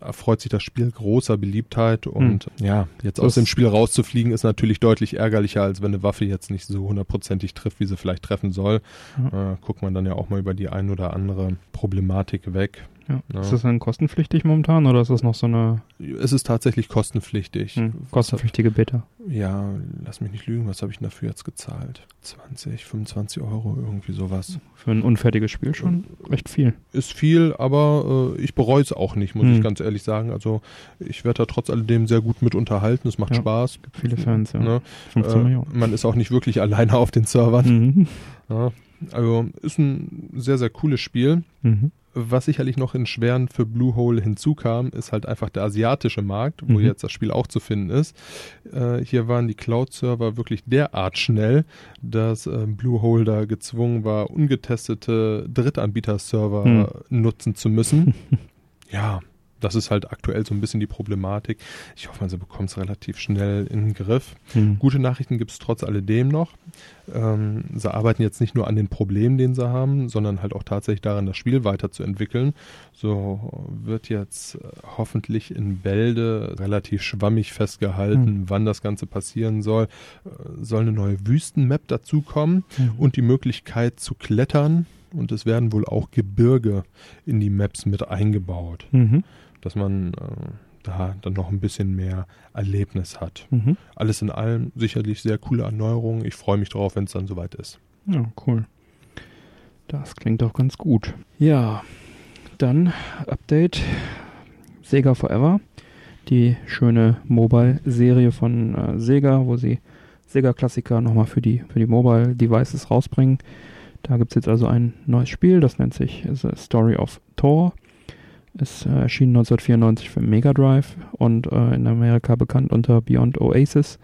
erfreut sich das Spiel großer Beliebtheit und ja, jetzt aus dem Spiel rauszufliegen ist natürlich deutlich ärgerlicher, als wenn eine Waffe jetzt nicht so hundertprozentig trifft, wie sie vielleicht treffen soll. Guckt man dann ja auch mal über die ein oder andere Problematik weg. Ja. Ist das dann kostenpflichtig momentan oder ist das noch so eine... Es ist tatsächlich kostenpflichtig. Kostenpflichtige Beta. Ja, lass mich nicht lügen, was habe ich denn dafür jetzt gezahlt? 20, 25 €, irgendwie sowas. Für ein unfertiges Spiel schon recht viel. Ist viel, aber ich bereue es auch nicht, muss ich ganz ehrlich sagen. Also ich werde da trotz alledem sehr gut mit unterhalten, es macht Spaß. Gibt viele Fans, ja. Ne? 15 Millionen. Man ist auch nicht wirklich alleine auf den Servern. Ja. Also ist ein sehr, sehr cooles Spiel. Was sicherlich noch in Schweren für Bluehole hinzukam, ist halt einfach der asiatische Markt, wo jetzt das Spiel auch zu finden ist. Hier waren die Cloud-Server wirklich derart schnell, dass Bluehole da gezwungen war, ungetestete Drittanbieter-Server nutzen zu müssen. Ja, das ist halt aktuell so ein bisschen die Problematik. Ich hoffe, sie bekommen es relativ schnell in den Griff. Gute Nachrichten gibt es trotz alledem noch. Sie arbeiten jetzt nicht nur an den Problemen, den sie haben, sondern halt auch tatsächlich daran, das Spiel weiterzuentwickeln. So wird jetzt hoffentlich in Bälde relativ schwammig festgehalten, wann das Ganze passieren soll. Soll eine neue Wüstenmap dazukommen und die Möglichkeit zu klettern. Und es werden wohl auch Gebirge in die Maps mit eingebaut. Dass man da dann noch ein bisschen mehr Erlebnis hat. Alles in allem sicherlich sehr coole Erneuerungen. Ich freue mich drauf, wenn es dann soweit ist. Ja, cool. Das klingt doch ganz gut. Ja, dann Update Sega Forever. Die schöne Mobile-Serie von Sega, wo sie Sega-Klassiker nochmal für die Mobile-Devices rausbringen. Da gibt es jetzt also ein neues Spiel, das nennt sich The Story of Thor. Es erschien 1994 für Mega Drive und in Amerika bekannt unter Beyond Oasis.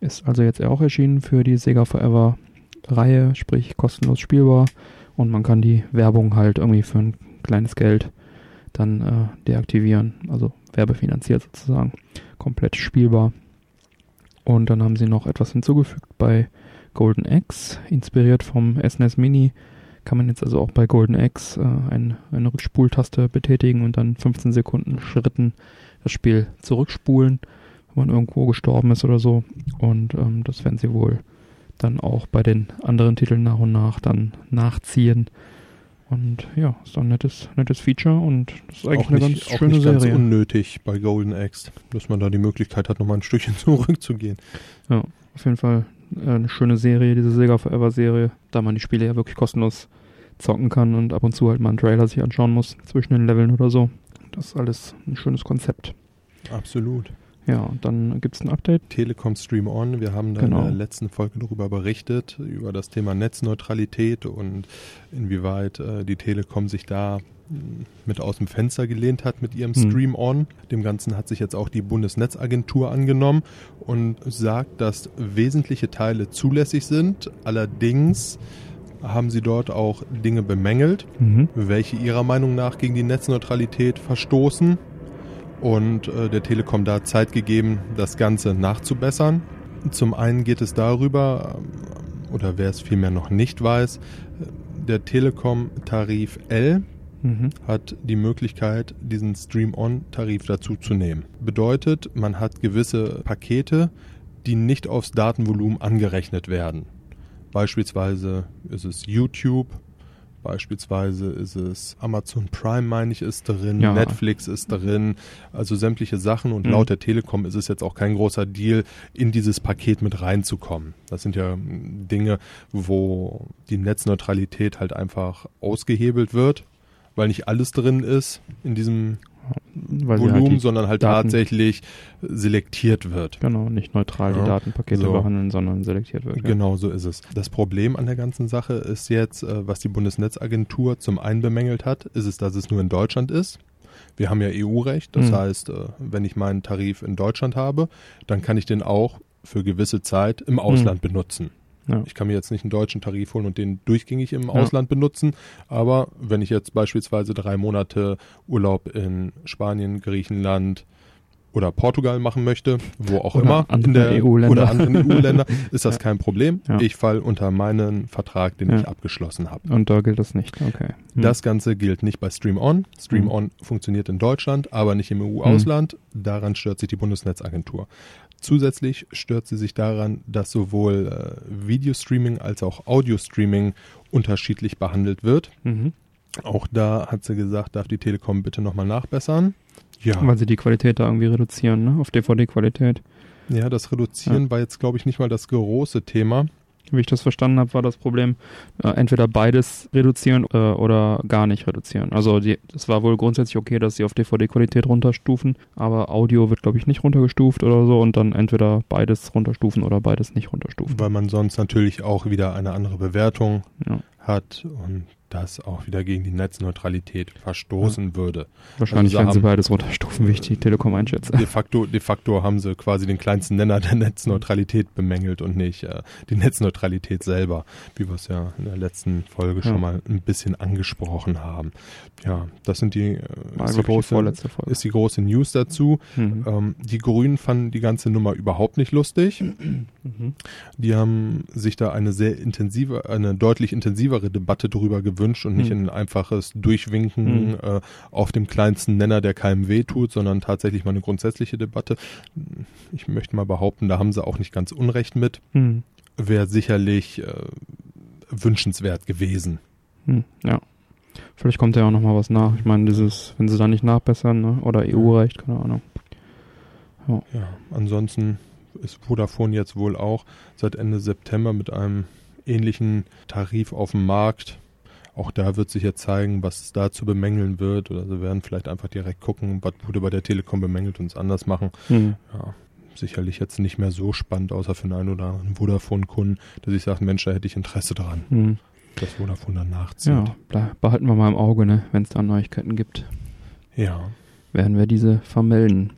Ist also jetzt auch erschienen für die Sega Forever Reihe, sprich kostenlos spielbar. Und man kann die Werbung halt irgendwie für ein kleines Geld dann deaktivieren. Also werbefinanziert sozusagen. Komplett spielbar. Und dann haben sie noch etwas hinzugefügt bei Golden Axe. Inspiriert vom SNES Mini kann man jetzt also auch bei Golden Axe eine Rückspultaste betätigen und dann 15 Sekunden Schritten das Spiel zurückspulen, wenn man irgendwo gestorben ist oder so. Und das werden sie wohl dann auch bei den anderen Titeln nach und nach dann nachziehen. Und ja, ist doch ein nettes Feature und das ist eigentlich auch eine nicht, ganz schöne Serie. Auch nicht ganz unnötig bei Golden Axe, dass man da die Möglichkeit hat, nochmal ein Stückchen zurückzugehen. Ja, auf jeden Fall eine schöne Serie, diese Sega Forever Serie, da man die Spiele ja wirklich kostenlos zocken kann und ab und zu halt mal einen Trailer sich anschauen muss zwischen den Leveln oder so. Das ist alles ein schönes Konzept. Absolut. Ja, und dann gibt es ein Update. Telekom Stream On, wir haben da in der letzten Folge darüber berichtet, über das Thema Netzneutralität und inwieweit die Telekom sich da mit aus dem Fenster gelehnt hat mit ihrem Stream On. Dem Ganzen hat sich jetzt auch die Bundesnetzagentur angenommen und sagt, dass wesentliche Teile zulässig sind, allerdings haben sie dort auch Dinge bemängelt, welche ihrer Meinung nach gegen die Netzneutralität verstoßen. Und der Telekom da Zeit gegeben, das Ganze nachzubessern. Zum einen geht es darüber, oder wer es vielmehr noch nicht weiß, der Telekom-Tarif L hat die Möglichkeit, diesen Stream-On-Tarif dazuzunehmen. Bedeutet, man hat gewisse Pakete, die nicht aufs Datenvolumen angerechnet werden. Beispielsweise ist es YouTube, beispielsweise ist es Amazon Prime, meine ich, ist drin, ja. Netflix ist drin, also sämtliche Sachen. Und laut der Telekom ist es jetzt auch kein großer Deal, in dieses Paket mit reinzukommen. Das sind ja Dinge, wo die Netzneutralität halt einfach ausgehebelt wird, weil nicht alles drin ist in diesem Volumen, halt sondern halt Daten tatsächlich selektiert wird. Genau, nicht neutral die Datenpakete behandeln, sondern selektiert wird. Genau, ja. So ist es. Das Problem an der ganzen Sache ist jetzt, was die Bundesnetzagentur zum einen bemängelt hat, ist es, dass es nur in Deutschland ist. Wir haben ja EU-Recht, das heißt, wenn ich meinen Tarif in Deutschland habe, dann kann ich den auch für gewisse Zeit im Ausland benutzen. Ja. Ich kann mir jetzt nicht einen deutschen Tarif holen und den durchgängig im Ausland benutzen, aber wenn ich jetzt beispielsweise 3 Monate Urlaub in Spanien, Griechenland oder Portugal machen möchte, wo auch oder immer, in der EU-Länder. Oder anderen EU-Länder, ist das kein Problem. Ja. Ich falle unter meinen Vertrag, den ich abgeschlossen habe. Und da gilt das nicht, okay. Das Ganze gilt nicht bei Stream On. Stream On funktioniert in Deutschland, aber nicht im EU-Ausland. Daran stört sich die Bundesnetzagentur. Zusätzlich stört sie sich daran, dass sowohl Videostreaming als auch Audio-Streaming unterschiedlich behandelt wird. Auch da hat sie gesagt, darf die Telekom bitte nochmal nachbessern. Ja. Weil sie die Qualität da irgendwie reduzieren, ne? Auf DVD-Qualität. Ja, das Reduzieren war jetzt, glaube ich, nicht mal das große Thema. Wie ich das verstanden habe, war das Problem, entweder beides reduzieren oder gar nicht reduzieren. Also es war wohl grundsätzlich okay, dass sie auf DVD-Qualität runterstufen, aber Audio wird, glaube ich, nicht runtergestuft oder so und dann entweder beides runterstufen oder beides nicht runterstufen. Weil man sonst natürlich auch wieder eine andere Bewertung hat und das auch wieder gegen die Netzneutralität verstoßen würde. Wahrscheinlich werden sie beides runterstufen, wie ich die Telekom einschätze. De facto haben sie quasi den kleinsten Nenner der Netzneutralität bemängelt und nicht die Netzneutralität selber, wie wir es ja in der letzten Folge schon mal ein bisschen angesprochen haben. Ja, das sind ist die große News dazu. Die Grünen fanden die ganze Nummer überhaupt nicht lustig. Die haben sich da eine deutlich intensivere Debatte drüber gewünscht und nicht ein einfaches Durchwinken auf dem kleinsten Nenner, der keinem weh tut, sondern tatsächlich mal eine grundsätzliche Debatte. Ich möchte mal behaupten, da haben sie auch nicht ganz Unrecht mit. Wäre sicherlich wünschenswert gewesen. Ja. Vielleicht kommt ja auch nochmal was nach. Ich meine, wenn sie da nicht nachbessern, ne? Oder EU-Recht, keine Ahnung. Ja. Ja, ansonsten ist Vodafone jetzt wohl auch seit Ende September mit einem ähnlichen Tarif auf dem Markt. Auch da wird sich jetzt zeigen, was es da zu bemängeln wird. Oder sie werden vielleicht einfach direkt gucken, was wurde bei der Telekom bemängelt und es anders machen. Ja, sicherlich jetzt nicht mehr so spannend, außer für einen oder anderen Vodafone-Kunden, dass ich sage, Mensch, da hätte ich Interesse dran. das Vodafone dann nachzieht. Ja, behalten wir mal im Auge, ne, wenn es da Neuigkeiten gibt. Ja. Werden wir diese vermelden.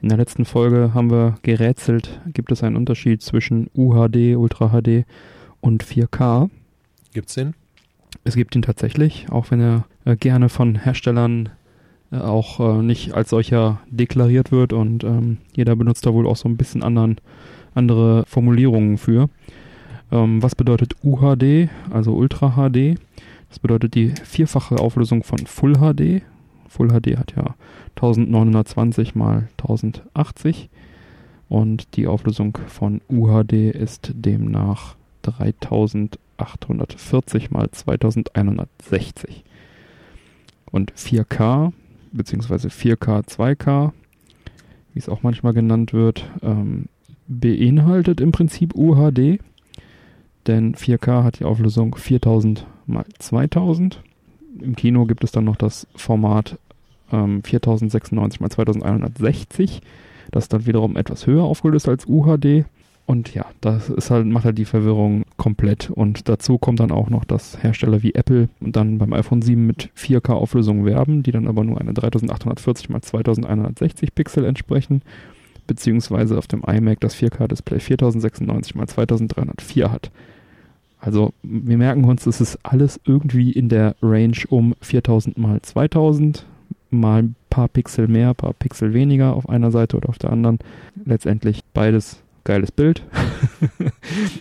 In der letzten Folge haben wir gerätselt, gibt es einen Unterschied zwischen UHD, Ultra HD und 4K. Gibt's den? Es gibt ihn tatsächlich, auch wenn er gerne von Herstellern auch nicht als solcher deklariert wird und jeder benutzt da wohl auch so ein bisschen andere Formulierungen für. Was bedeutet UHD, also Ultra HD? Das bedeutet die vierfache Auflösung von Full HD. Full HD hat ja 1920 mal 1080 und die Auflösung von UHD ist demnach 3840 mal 2160. Und 4K beziehungsweise 4K 2K, wie es auch manchmal genannt wird, beinhaltet im Prinzip UHD, denn 4K hat die Auflösung 4000 mal 2000. Im Kino gibt es dann noch das Format 4096 mal 2160, das ist dann wiederum etwas höher aufgelöst als UHD. Und ja, das ist halt, macht halt die Verwirrung komplett. Und dazu kommt dann auch noch, dass Hersteller wie Apple dann beim iPhone 7 mit 4K-Auflösungen werben, die dann aber nur eine 3840 x 2160 Pixel entsprechen, beziehungsweise auf dem iMac das 4K-Display 4096 x 2304 hat. Also wir merken uns, es ist alles irgendwie in der Range um 4000 x 2000, mal ein paar Pixel mehr, ein paar Pixel weniger auf einer Seite oder auf der anderen. Letztendlich beides geiles Bild.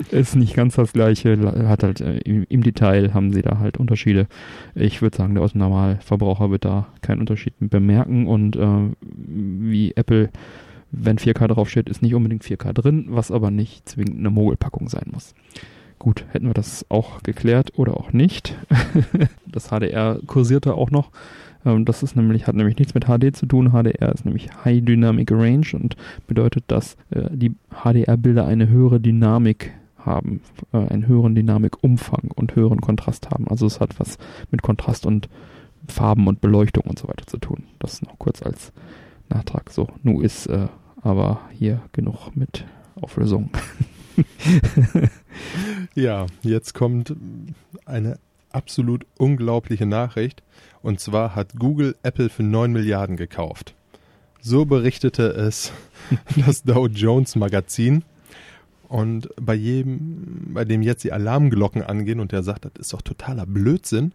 Ist nicht ganz das gleiche, hat halt im Detail haben sie da halt Unterschiede. Ich würde sagen, der Normalverbraucher wird da keinen Unterschied bemerken und wie Apple, wenn 4K draufsteht, ist nicht unbedingt 4K drin, was aber nicht zwingend eine Mogelpackung sein muss. Gut, hätten wir das auch geklärt oder auch nicht. Das HDR kursierte auch noch. Das ist nämlich, hat nämlich nichts mit HD zu tun. HDR ist nämlich High Dynamic Range und bedeutet, dass die HDR-Bilder eine höhere Dynamik haben, einen höheren Dynamikumfang und höheren Kontrast haben. Also es hat was mit Kontrast und Farben und Beleuchtung und so weiter zu tun. Das noch kurz als Nachtrag. So, nu ist aber hier genug mit Auflösung. Ja, jetzt kommt eine absolut unglaubliche Nachricht. Und zwar hat Google Apple für 9 Milliarden gekauft. So berichtete es das Dow Jones Magazin. Und bei dem jetzt die Alarmglocken angehen und der sagt, das ist doch totaler Blödsinn,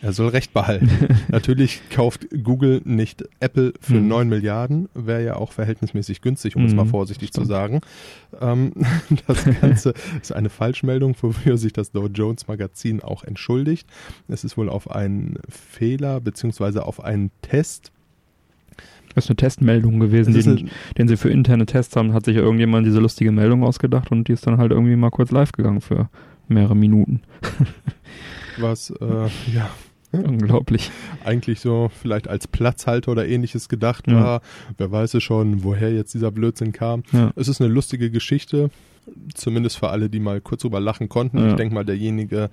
er soll recht behalten. Natürlich kauft Google nicht Apple für 9 Milliarden, wäre ja auch verhältnismäßig günstig, um es mal vorsichtig zu sagen. Das Ganze ist eine Falschmeldung, wofür sich das Dow Jones Magazin auch entschuldigt. Es ist wohl auf einen Fehler bzw. auf einen Test. Das ist eine Testmeldung gewesen, den sie für interne Tests haben, hat sich ja irgendjemand diese lustige Meldung ausgedacht und die ist dann halt irgendwie mal kurz live gegangen für mehrere Minuten. Was, ja, unglaublich. Eigentlich so vielleicht als Platzhalter oder ähnliches gedacht war. Wer weiß es schon, woher jetzt dieser Blödsinn kam. Ja. Es ist eine lustige Geschichte, zumindest für alle, die mal kurz drüber lachen konnten. Ja. Ich denke mal, derjenige,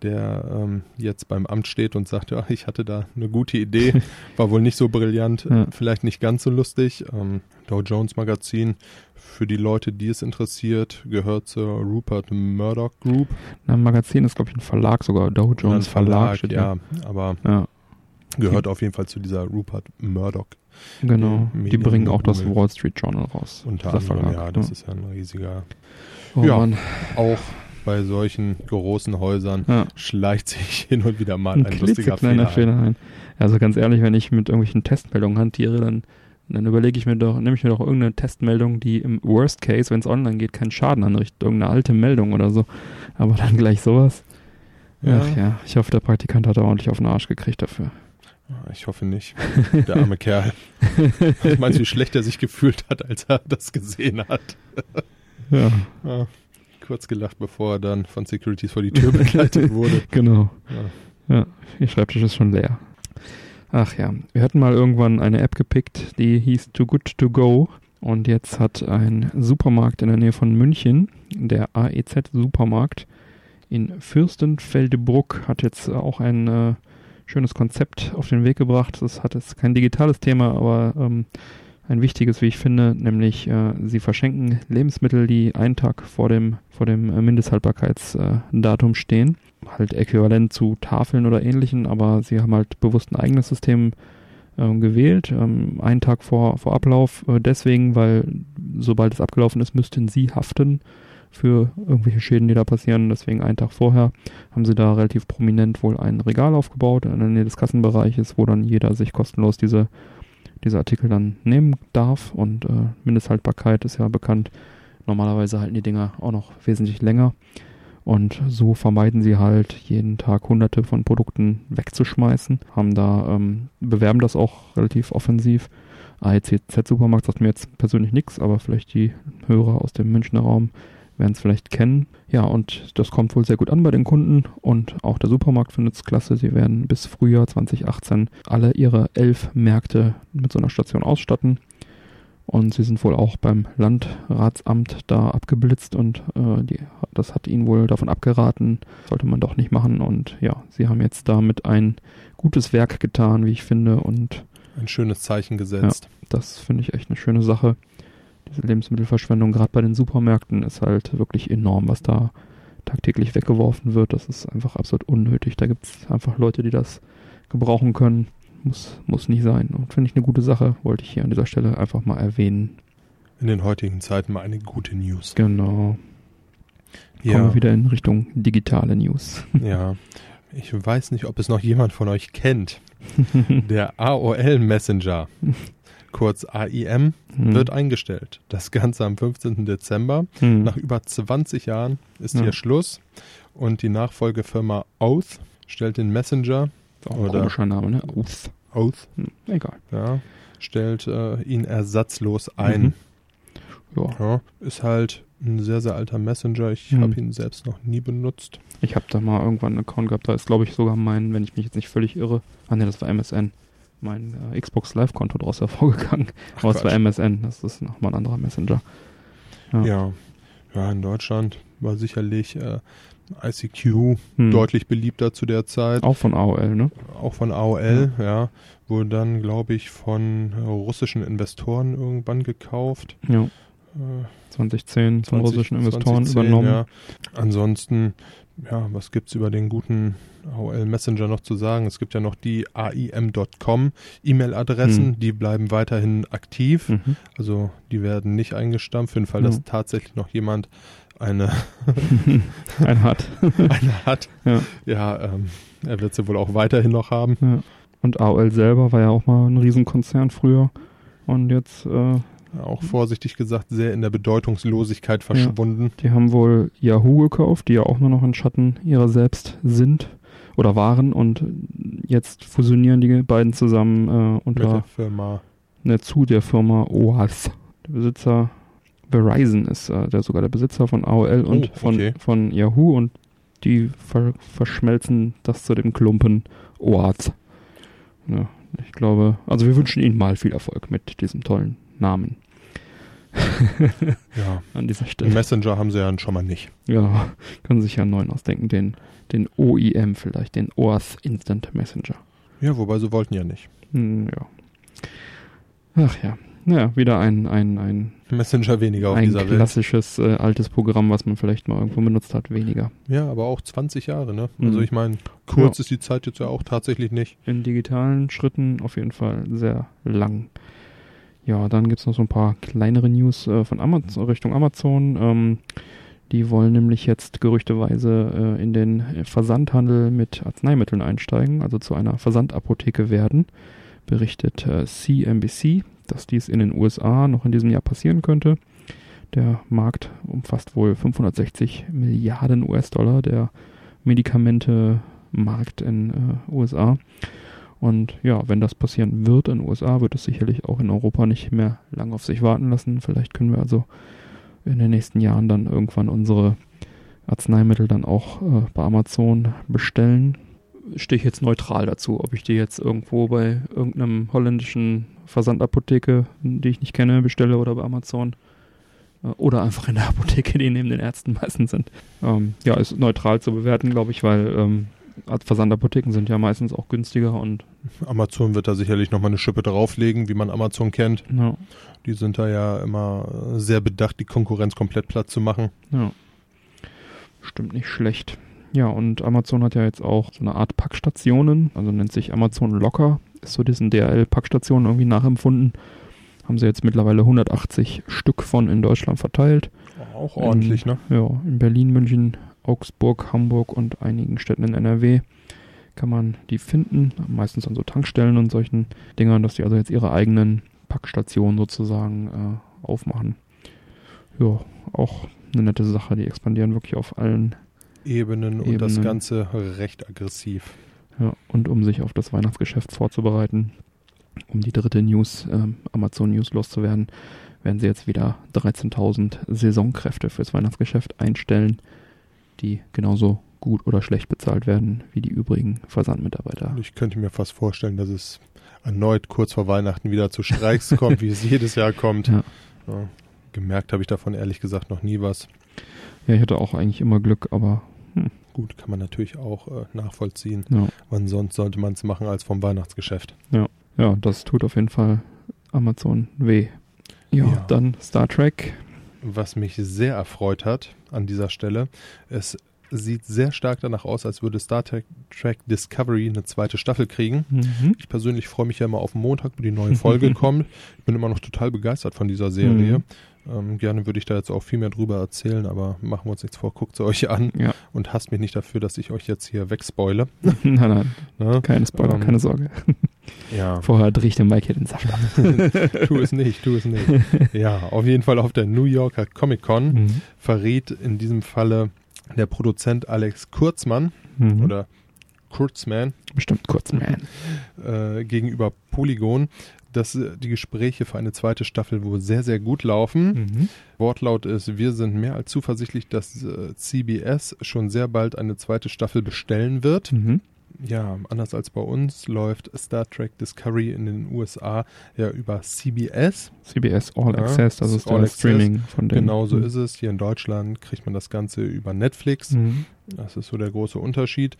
der jetzt beim Amt steht und sagt, ja, ich hatte da eine gute Idee, war wohl nicht so brillant, vielleicht nicht ganz so lustig. Dow Jones Magazin. Für die Leute, die es interessiert, gehört zur Rupert Murdoch Group. Ein Magazin ist, glaube ich, ein Verlag sogar. Dow Jones Verlag, ja. Aber gehört auf jeden Fall zu dieser Rupert Murdoch. Genau, die bringen auch das Wall Street Journal raus. Unter anderem, ja, das ist ja ein riesiger... Oh, ja, Mann. Auch bei solchen großen Häusern schleicht sich hin und wieder mal ein lustiger Fehler ein. Also ganz ehrlich, wenn ich mit irgendwelchen Testmeldungen hantiere, dann überlege ich mir doch, nehme ich mir doch irgendeine Testmeldung, die im Worst Case, wenn es online geht, keinen Schaden anrichtet, irgendeine alte Meldung oder so. Aber dann gleich sowas. Ja. Ach ja, ich hoffe, der Praktikant hat da ordentlich auf den Arsch gekriegt dafür. Ich hoffe nicht. Der arme Kerl. Ich meine, wie schlecht er sich gefühlt hat, als er das gesehen hat. Ja. Kurz gelacht, bevor er dann von Securities vor die Tür begleitet wurde. Genau. Ja, ihr Schreibtisch ist schon leer. Ach ja, wir hatten mal irgendwann eine App gepickt, die hieß Too Good To Go und jetzt hat ein Supermarkt in der Nähe von München, der AEZ-Supermarkt in Fürstenfeldbruck, hat jetzt auch ein schönes Konzept auf den Weg gebracht. Das hat jetzt kein digitales Thema, aber ein wichtiges, wie ich finde, nämlich sie verschenken Lebensmittel, die einen Tag vor dem Mindesthaltbarkeitsdatum stehen. halt äquivalent zu Tafeln oder ähnlichen, aber sie haben halt bewusst ein eigenes System gewählt, einen Tag vor Ablauf, deswegen, weil sobald es abgelaufen ist, müssten sie haften für irgendwelche Schäden, die da passieren. Deswegen einen Tag vorher haben sie da relativ prominent wohl ein Regal aufgebaut in der Nähe des Kassenbereiches, wo dann jeder sich kostenlos diese Artikel dann nehmen darf. Und Mindesthaltbarkeit ist ja bekannt. Normalerweise halten die Dinger auch noch wesentlich länger. Und so vermeiden sie halt, jeden Tag hunderte von Produkten wegzuschmeißen. Haben da, bewerben das auch relativ offensiv. AECZ-Supermarkt sagt mir jetzt persönlich nichts, aber vielleicht die Hörer aus dem Münchner Raum werden es vielleicht kennen. Ja, und das kommt wohl sehr gut an bei den Kunden und auch der Supermarkt findet es klasse. Sie werden bis Frühjahr 2018 alle ihre 11 Märkte mit so einer Station ausstatten und sie sind wohl auch beim Landratsamt da abgeblitzt und das hat ihnen wohl davon abgeraten, sollte man doch nicht machen und ja, sie haben jetzt damit ein gutes Werk getan, wie ich finde, und ein schönes Zeichen gesetzt. Ja, das finde ich echt eine schöne Sache. Diese Lebensmittelverschwendung, gerade bei den Supermärkten, ist halt wirklich enorm, was da tagtäglich weggeworfen wird. Das ist einfach absolut unnötig. Da gibt es einfach Leute, die das gebrauchen können. Muss nicht sein. Und finde ich eine gute Sache, wollte ich hier an dieser Stelle einfach mal erwähnen. In den heutigen Zeiten mal eine gute News. Genau. Ja. Kommen wir wieder in Richtung digitale News. Ja. Ich weiß nicht, ob es noch jemand von euch kennt. Der AOL Messenger. Kurz AIM, wird eingestellt. Das Ganze am 15. Dezember. Nach über 20 Jahren ist hier Schluss. Und die Nachfolgefirma Oath stellt den Messenger. Auch ein komischer Name, ne? Oath. Egal. Ja, stellt ihn ersatzlos ein. Ja, ist halt ein sehr, sehr alter Messenger. Ich habe ihn selbst noch nie benutzt. Ich habe da mal irgendwann einen Account gehabt. Da ist, glaube ich, sogar mein, wenn ich mich jetzt nicht völlig irre. Ah, ne, das war MSN. Mein Xbox Live-Konto daraus hervorgegangen. Ach, aber es war MSN, das ist nochmal ein anderer Messenger. Ja, in Deutschland war sicherlich ICQ deutlich beliebter zu der Zeit. Auch von AOL, ne? Auch von AOL, ja. Wurde dann, glaube ich, von russischen Investoren irgendwann gekauft. Ja. 2010 von russischen Investoren übernommen. Ja. Ansonsten, ja, was gibt es über den guten AOL Messenger noch zu sagen? Es gibt ja noch die aim.com E-Mail-Adressen, die bleiben weiterhin aktiv. Also die werden nicht eingestampft, für den Fall, dass tatsächlich noch jemand eine hat. Er wird sie wohl auch weiterhin noch haben. Ja. Und AOL selber war ja auch mal ein Riesenkonzern früher und jetzt auch vorsichtig gesagt, sehr in der Bedeutungslosigkeit verschwunden. Ja, die haben wohl Yahoo gekauft, die ja auch nur noch ein Schatten ihrer selbst sind oder waren und jetzt fusionieren die beiden zusammen zu der Firma OAS. Der Besitzer Verizon ist sogar der Besitzer von AOL und von Yahoo und die verschmelzen das zu dem Klumpen OAS. Ja, ich glaube, also wir wünschen Ihnen mal viel Erfolg mit diesem tollen Namen. Ja. An dieser Stelle. Den Messenger haben sie ja schon mal nicht. Ja, können sich ja einen neuen ausdenken. Den OIM vielleicht, den OAS Instant Messenger. Ja, wobei sie wollten ja nicht. Ja. Ach ja. Naja, wieder ein Messenger weniger auf dieser Welt. Ein klassisches altes Programm, was man vielleicht mal irgendwo benutzt hat, weniger. Ja, aber auch 20 Jahre, ne? Also ich meine, kurz ist die Zeit jetzt ja auch tatsächlich nicht. In digitalen Schritten auf jeden Fall sehr lang. Ja, dann gibt es noch so ein paar kleinere News von Amazon, Richtung Amazon. Die wollen nämlich jetzt gerüchteweise in den Versandhandel mit Arzneimitteln einsteigen, also zu einer Versandapotheke werden, berichtet CNBC, dass dies in den USA noch in diesem Jahr passieren könnte. Der Markt umfasst wohl 560 Milliarden US-Dollar, der Medikamente-Markt in USA. Und ja, wenn das passieren wird in den USA, wird es sicherlich auch in Europa nicht mehr lange auf sich warten lassen. Vielleicht können wir also in den nächsten Jahren dann irgendwann unsere Arzneimittel dann auch bei Amazon bestellen. Stehe ich jetzt neutral dazu, ob ich die jetzt irgendwo bei irgendeinem holländischen Versandapotheke, die ich nicht kenne, bestelle oder bei Amazon. Oder einfach in der Apotheke, die neben den Ärzten meistens sind. Ja, ist neutral zu bewerten, glaube ich, weil Versandapotheken sind ja meistens auch günstiger und Amazon wird da sicherlich nochmal eine Schippe drauflegen, wie man Amazon kennt. Ja. Die sind da ja immer sehr bedacht, die Konkurrenz komplett platt zu machen. Ja. Stimmt nicht schlecht. Ja, und Amazon hat ja jetzt auch so eine Art Packstationen, also nennt sich Amazon Locker, ist so diesen DHL-Packstationen irgendwie nachempfunden. Haben sie jetzt mittlerweile 180 Stück von in Deutschland verteilt. Auch ordentlich, ne? Ja, in Berlin, München, Augsburg, Hamburg und einigen Städten in NRW kann man die finden. Meistens an so Tankstellen und solchen Dingern, dass die also jetzt ihre eigenen Packstationen sozusagen aufmachen. Ja, auch eine nette Sache. Die expandieren wirklich auf allen Ebenen. Und das Ganze recht aggressiv. Ja, und um sich auf das Weihnachtsgeschäft vorzubereiten, um die dritte News, Amazon News loszuwerden, werden sie jetzt wieder 13.000 Saisonkräfte fürs Weihnachtsgeschäft einstellen, die genauso gut oder schlecht bezahlt werden wie die übrigen Versandmitarbeiter. Ich könnte mir fast vorstellen, dass es erneut kurz vor Weihnachten wieder zu Streiks kommt, wie es jedes Jahr kommt. Ja. Ja, gemerkt habe ich davon ehrlich gesagt noch nie was. Ja, ich hatte auch eigentlich immer Glück, aber gut, kann man natürlich auch nachvollziehen. Ja. Wann sonst sollte man es machen als vom Weihnachtsgeschäft? Ja. Ja, das tut auf jeden Fall Amazon weh. Ja, dann Star Trek. Was mich sehr erfreut hat an dieser Stelle, es sieht sehr stark danach aus, als würde Star Trek Discovery eine zweite Staffel kriegen. Mhm. Ich persönlich freue mich ja immer auf Montag, wo die neue Folge kommt. Ich bin immer noch total begeistert von dieser Serie. Mhm. Gerne würde ich da jetzt auch viel mehr drüber erzählen, aber machen wir uns nichts vor, guckt sie euch an und hasst mich nicht dafür, dass ich euch jetzt hier wegspoile. Nein, keine Spoiler, keine Sorge. Ja. Vorher drehe ich den Mike hier den Saft an. Tu es nicht. Ja, auf jeden Fall auf der New Yorker Comic-Con verriet in diesem Falle der Produzent Alex Kurtzman oder Kurtzman. Bestimmt Kurtzman. Gegenüber Polygon, dass die Gespräche für eine zweite Staffel wohl sehr, sehr gut laufen. Wortlaut ist, wir sind mehr als zuversichtlich, dass CBS schon sehr bald eine zweite Staffel bestellen wird. Ja, anders als bei uns läuft Star Trek Discovery in den USA ja über CBS. CBS All Access, das ist der Streaming von denen. Genau so ist es. Hier in Deutschland kriegt man das Ganze über Netflix. Das ist so der große Unterschied.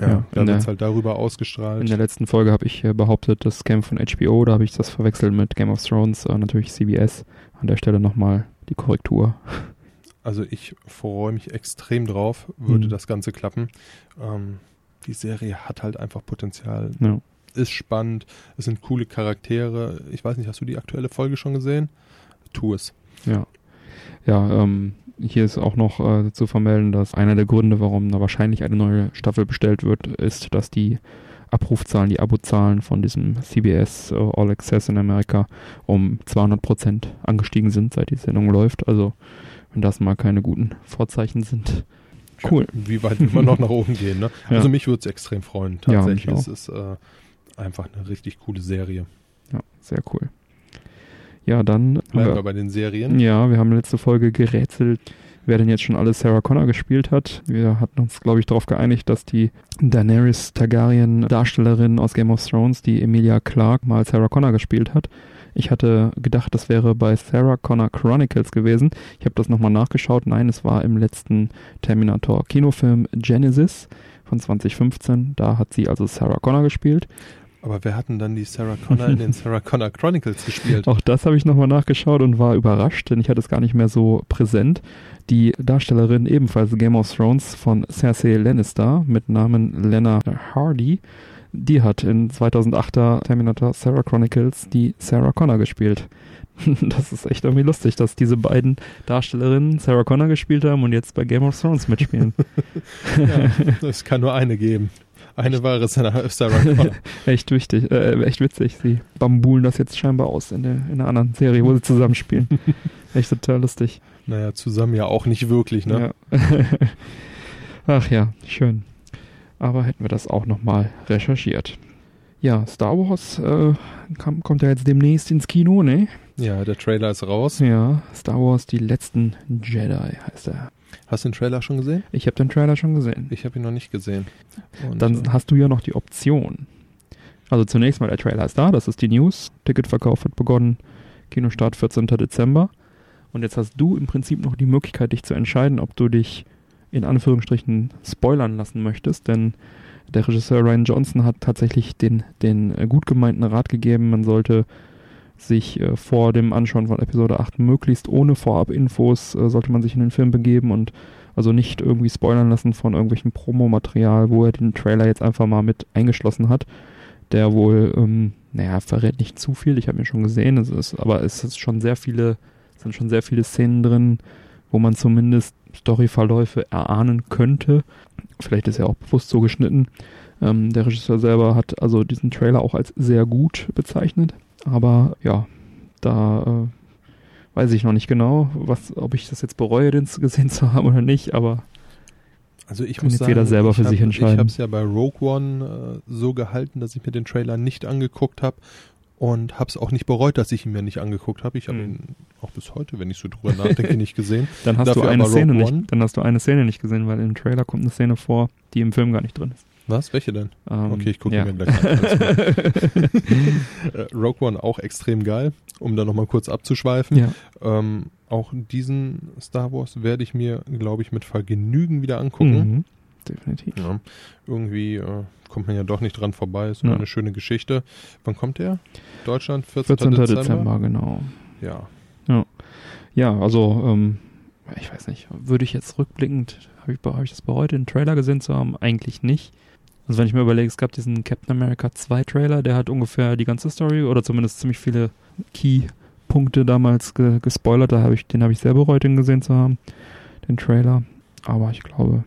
Ja, da wird es halt darüber ausgestrahlt. In der letzten Folge habe ich behauptet, das käme von HBO, da habe ich das verwechselt mit Game of Thrones, natürlich CBS. An der Stelle nochmal die Korrektur. Also ich freue mich extrem drauf, würde das Ganze klappen. Die Serie hat halt einfach Potenzial. Ja. Ist spannend, es sind coole Charaktere. Ich weiß nicht, hast du die aktuelle Folge schon gesehen? Tu es. Ja. Ja, hier ist auch noch zu vermelden, dass einer der Gründe, warum da wahrscheinlich eine neue Staffel bestellt wird, ist, dass die Abrufzahlen, die Abozahlen von diesem CBS All Access in Amerika um 200% angestiegen sind, seit die Sendung läuft. Also, wenn das mal keine guten Vorzeichen sind. Cool. Wie weit will man noch nach oben gehen, ne? Ja. Also mich würde es extrem freuen. Tatsächlich es ist einfach eine richtig coole Serie. Ja, sehr cool. Ja, dann bleiben wir bei den Serien. Ja, wir haben letzte Folge gerätselt, wer denn jetzt schon alle Sarah Connor gespielt hat. Wir hatten uns, glaube ich, darauf geeinigt, dass die Daenerys Targaryen-Darstellerin aus Game of Thrones, die Emilia Clarke, mal Sarah Connor gespielt hat. Ich hatte gedacht, das wäre bei Sarah Connor Chronicles gewesen. Ich habe das nochmal nachgeschaut. Nein, es war im letzten Terminator-Kinofilm Genesis von 2015. Da hat sie also Sarah Connor gespielt. Aber wer hat denn dann die Sarah Connor in den Sarah Connor Chronicles gespielt? Auch das habe ich nochmal nachgeschaut und war überrascht, denn ich hatte es gar nicht mehr so präsent. Die Darstellerin ebenfalls Game of Thrones von Cersei Lannister mit Namen Lena Hardy, die hat in 2008er Terminator Sarah Chronicles die Sarah Connor gespielt. Das ist echt irgendwie lustig, dass diese beiden Darstellerinnen Sarah Connor gespielt haben und jetzt bei Game of Thrones mitspielen. Ja, es kann nur eine geben. Eine wahre Sarah Connor. Echt witzig. Sie bambulen das jetzt scheinbar aus in einer anderen Serie, wo sie zusammenspielen. Echt total lustig. Naja, zusammen ja auch nicht wirklich, ne? Ja. Ach ja, schön. Aber hätten wir das auch nochmal recherchiert. Ja, Star Wars kommt ja jetzt demnächst ins Kino, ne? Ja, der Trailer ist raus. Ja, Star Wars, die letzten Jedi heißt er. Hast du den Trailer schon gesehen? Ich habe den Trailer schon gesehen. Ich habe ihn noch nicht gesehen. Und dann hast du ja noch die Option. Also zunächst mal, der Trailer ist da, das ist die News. Ticketverkauf hat begonnen, Kinostart 14. Dezember. Und jetzt hast du im Prinzip noch die Möglichkeit, dich zu entscheiden, ob du dich in Anführungsstrichen spoilern lassen möchtest. Denn der Regisseur Rian Johnson hat tatsächlich den gut gemeinten Rat gegeben, man sollte sich vor dem Anschauen von Episode 8 möglichst ohne Vorab-Infos sollte man sich in den Film begeben und Also nicht irgendwie spoilern lassen von irgendwelchem Promomaterial, wo er den Trailer jetzt einfach mal mit eingeschlossen hat. Der wohl, verrät nicht zu viel, ich habe ihn schon gesehen, es sind schon sehr viele Szenen drin, wo man zumindest Storyverläufe erahnen könnte. Vielleicht ist er auch bewusst so geschnitten. Der Regisseur selber hat also diesen Trailer auch als sehr gut bezeichnet, aber ja, da weiß ich noch nicht genau, ob ich das jetzt bereue, den gesehen zu haben oder nicht, aber also ich kann muss jetzt sagen, jeder selber für sich entscheiden. Ich habe es ja bei Rogue One so gehalten, dass ich mir den Trailer nicht angeguckt habe und habe es auch nicht bereut, dass ich ihn mir nicht angeguckt habe. Ich habe ihn auch bis heute, wenn ich so drüber nachdenke, nicht gesehen. Dann hast du eine Szene nicht gesehen, weil im Trailer kommt eine Szene vor, die im Film gar nicht drin ist. Was? Welche denn? Okay, ich gucke mir gleich an. Rogue One auch extrem geil, um da nochmal kurz abzuschweifen. Ja. Auch diesen Star Wars werde ich mir, glaube ich, mit Vergnügen wieder angucken. Mhm, definitiv. Ja. Irgendwie kommt man ja doch nicht dran vorbei. Ist eine schöne Geschichte. Wann kommt der? Deutschland, 14. Dezember? 14. Dezember, genau. Ja, also ich weiß nicht, würde ich jetzt rückblickend, habe ich das bereut, den Trailer gesehen zu haben? Eigentlich nicht. Also wenn ich mir überlege, es gab diesen Captain America 2 Trailer, der hat ungefähr die ganze Story oder zumindest ziemlich viele Key-Punkte damals gespoilert, den habe ich sehr bereut, den gesehen zu haben, den Trailer. Aber ich glaube,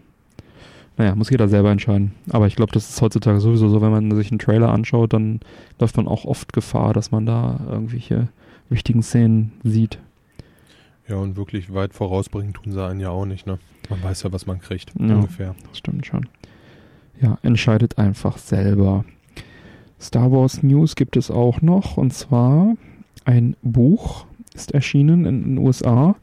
muss jeder selber entscheiden. Aber ich glaube, das ist heutzutage sowieso so, wenn man sich einen Trailer anschaut, dann läuft man auch oft Gefahr, dass man da irgendwelche wichtigen Szenen sieht. Ja, und wirklich weit vorausbringen tun sie einen ja auch nicht, ne? Man weiß ja, was man kriegt, ungefähr. Das stimmt schon. Ja, entscheidet einfach selber. Star Wars News gibt es auch noch, und zwar ein Buch ist erschienen in den USA,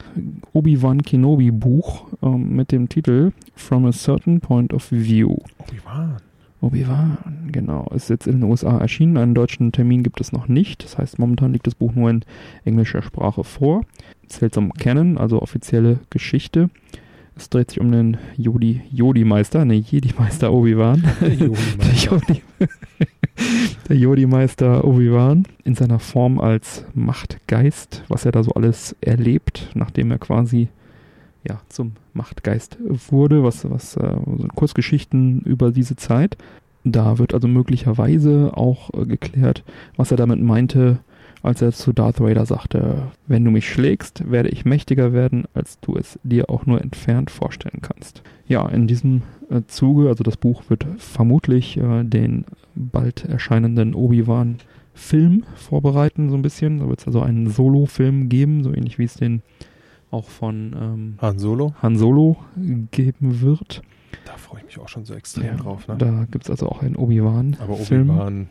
Obi-Wan Kenobi Buch mit dem Titel From a Certain Point of View. Obi-Wan, genau, ist jetzt in den USA erschienen, einen deutschen Termin gibt es noch nicht, das heißt, momentan liegt das Buch nur in englischer Sprache vor, zählt zum Canon, also offizielle Geschichte. Es dreht sich um den Jedi-Meister Obi-Wan. Der Jedi-Meister Obi-Wan in seiner Form als Machtgeist, was er da so alles erlebt, nachdem er quasi zum Machtgeist wurde, was so Kurzgeschichten über diese Zeit. Da wird also möglicherweise auch geklärt, was er damit meinte, als er zu Darth Vader sagte, wenn du mich schlägst, werde ich mächtiger werden, als du es dir auch nur entfernt vorstellen kannst. Ja, in diesem Zuge, also das Buch wird vermutlich den bald erscheinenden Obi-Wan-Film vorbereiten, so ein bisschen. Da wird es also einen Solo-Film geben, so ähnlich wie es den auch von Han Solo geben wird. Da freue ich mich auch schon so extrem drauf. Ne? Da gibt es also auch einen Obi-Wan-Film. Aber Obi-Wan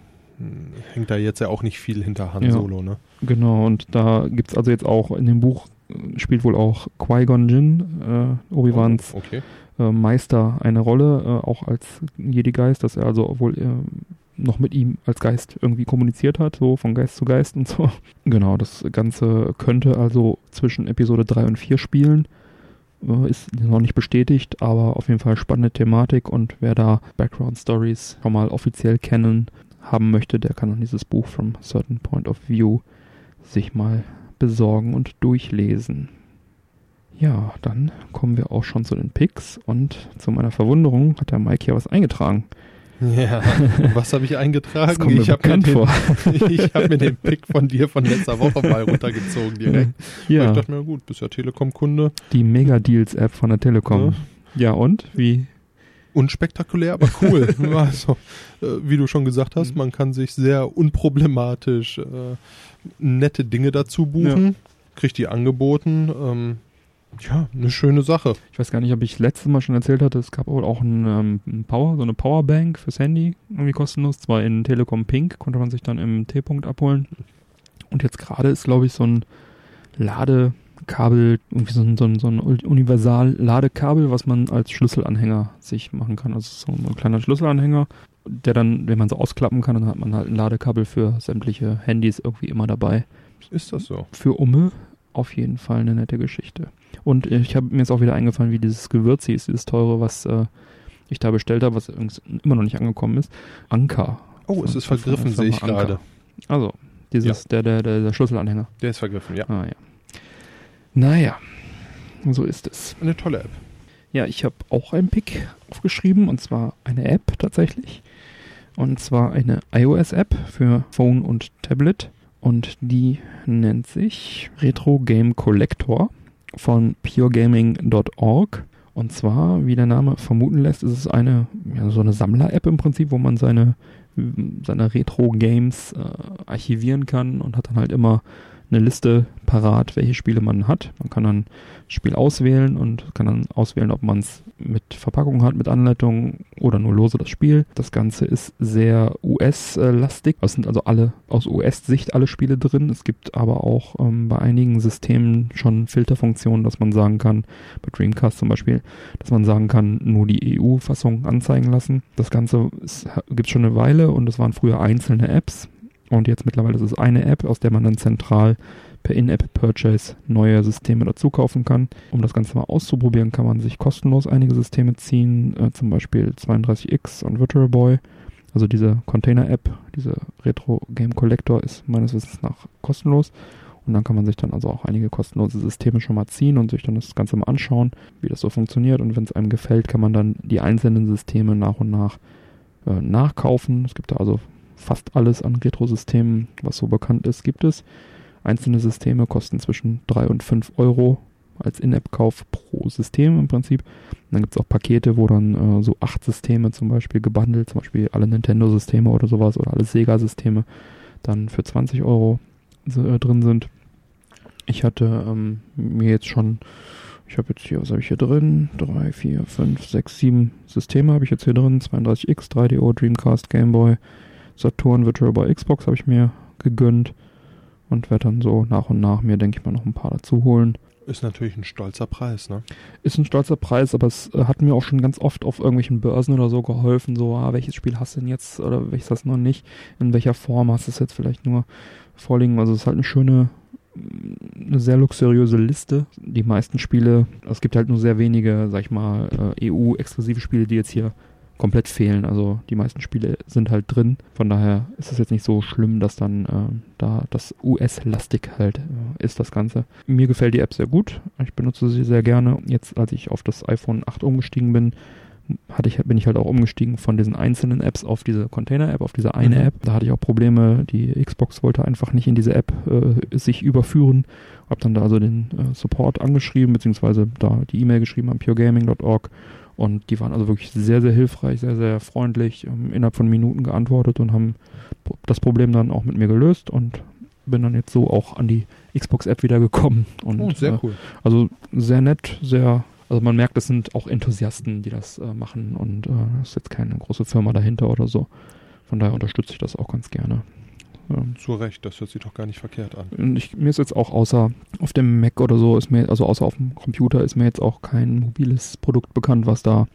hängt da jetzt ja auch nicht viel hinter Han Solo, ne? Genau, und da gibt es also jetzt auch, in dem Buch spielt wohl auch Qui-Gon Jinn, Obi-Wans Meister, eine Rolle, auch als Jedi-Geist, dass er also wohl noch mit ihm als Geist irgendwie kommuniziert hat, so von Geist zu Geist und so. Genau, das Ganze könnte also zwischen Episode 3 und 4 spielen. Ist noch nicht bestätigt, aber auf jeden Fall spannende Thematik, und wer da Background-Stories schon mal offiziell kennen haben möchte, der kann dann dieses Buch From a Certain Point of View sich mal besorgen und durchlesen. Ja, dann kommen wir auch schon zu den Picks, und zu meiner Verwunderung hat der Mike hier was eingetragen. Ja, was habe ich eingetragen? Ich habe mir den Pick von dir von letzter Woche mal runtergezogen direkt. Ja. Ich dachte mir, gut, bist ja Telekom-Kunde. Die Mega-Deals-App von der Telekom. Ja, und? Wie? Unspektakulär, aber cool. Also, wie du schon gesagt hast, man kann sich sehr unproblematisch nette Dinge dazu buchen, kriegt die angeboten. Eine schöne Sache. Ich weiß gar nicht, ob ich letztes Mal schon erzählt hatte, es gab wohl auch eine Powerbank fürs Handy, irgendwie kostenlos, zwar in Telekom Pink, konnte man sich dann im T-Punkt abholen. Und jetzt gerade ist, glaube ich, so ein Ladekabel, irgendwie so ein Universal-Ladekabel, was man als Schlüsselanhänger sich machen kann. Also so ein kleiner Schlüsselanhänger, der dann, wenn man so ausklappen kann, dann hat man halt ein Ladekabel für sämtliche Handys irgendwie immer dabei. Ist das so? Für Umme auf jeden Fall eine nette Geschichte. Und ich habe mir jetzt auch wieder eingefallen, wie dieses Gewürz hieß, dieses teure, was ich da bestellt habe, was immer noch nicht angekommen ist. Anker. Oh, es ist vergriffen, sehe ich gerade. Also, dieses der Schlüsselanhänger. Der ist vergriffen, ja. Naja, so ist es. Eine tolle App. Ja, ich habe auch einen Pick aufgeschrieben, und zwar eine App tatsächlich. Und zwar eine iOS-App für Phone und Tablet. Und die nennt sich Retro Game Collector von PureGaming.org. Und zwar, wie der Name vermuten lässt, ist es eine, ja, so eine Sammler-App im Prinzip, wo man seine Retro-Games archivieren kann und hat dann halt immer eine Liste parat, welche Spiele man hat. Man kann dann ein Spiel auswählen und kann dann auswählen, ob man es mit Verpackung hat, mit Anleitung oder nur lose das Spiel. Das Ganze ist sehr US-lastig. Es sind also alle aus US-Sicht alle Spiele drin. Es gibt aber auch bei einigen Systemen schon Filterfunktionen, dass man sagen kann, bei Dreamcast zum Beispiel, dass man sagen kann, nur die EU-Fassung anzeigen lassen. Das Ganze gibt es schon eine Weile und es waren früher einzelne Apps. Und jetzt mittlerweile ist es eine App, aus der man dann zentral per In-App-Purchase neue Systeme dazu kaufen kann. Um das Ganze mal auszuprobieren, kann man sich kostenlos einige Systeme ziehen, zum Beispiel 32X und Virtual Boy. Also diese Container-App, diese Retro Game Collector ist meines Wissens nach kostenlos. Und dann kann man sich dann also auch einige kostenlose Systeme schon mal ziehen und sich dann das Ganze mal anschauen, wie das so funktioniert. Und wenn es einem gefällt, kann man dann die einzelnen Systeme nach und nach nachkaufen. Es gibt da also fast alles an Retro-Systemen, was so bekannt ist, gibt es. Einzelne Systeme kosten zwischen 3 und 5 Euro als In-App-Kauf pro System im Prinzip. Und dann gibt es auch Pakete, wo dann so 8 Systeme zum Beispiel gebundelt, zum Beispiel alle Nintendo-Systeme oder sowas oder alle Sega-Systeme dann für 20 Euro drin sind. Ich hatte mir jetzt schon, ich habe jetzt hier, was habe ich hier drin? 3, 4, 5, 6, 7 Systeme habe ich jetzt hier drin. 32X, 3DO, Dreamcast, Gameboy, Saturn, Virtual Boy, Xbox habe ich mir gegönnt und werde dann so nach und nach mir, denke ich mal, noch ein paar dazu holen. Ist natürlich ein stolzer Preis, ne? Ist ein stolzer Preis, aber es hat mir auch schon ganz oft auf irgendwelchen Börsen oder so geholfen, so, welches Spiel hast du denn jetzt oder welches hast du noch nicht, in welcher Form hast du es jetzt vielleicht nur vorliegen. Also es ist halt eine schöne, eine sehr luxuriöse Liste. Die meisten Spiele, es gibt halt nur sehr wenige, sag ich mal, EU-exklusive Spiele, die jetzt hier komplett fehlen, also die meisten Spiele sind halt drin, von daher ist es jetzt nicht so schlimm, dass dann da das US-lastig halt ist, das Ganze. Mir gefällt die App sehr gut, ich benutze sie sehr gerne. Jetzt, als ich auf das iPhone 8 umgestiegen bin, bin ich halt auch umgestiegen von diesen einzelnen Apps auf diese Container-App, auf diese eine App. Da hatte ich auch Probleme, die Xbox wollte einfach nicht in diese App sich überführen. Hab dann da also den Support angeschrieben, beziehungsweise da die E-Mail geschrieben an puregaming.org. Und die waren also wirklich sehr, sehr hilfreich, sehr, sehr freundlich, innerhalb von Minuten geantwortet und haben das Problem dann auch mit mir gelöst und bin dann jetzt so auch an die Xbox-App wieder gekommen. Und sehr cool. Also sehr nett, sehr, also man merkt, das sind auch Enthusiasten, die das machen und das ist jetzt keine große Firma dahinter oder so. Von daher unterstütze ich das auch ganz gerne. Zu Recht, das hört sich doch gar nicht verkehrt an. Und mir ist jetzt auch außer auf dem Mac oder so, außer auf dem Computer, ist mir jetzt auch kein mobiles Produkt bekannt, was da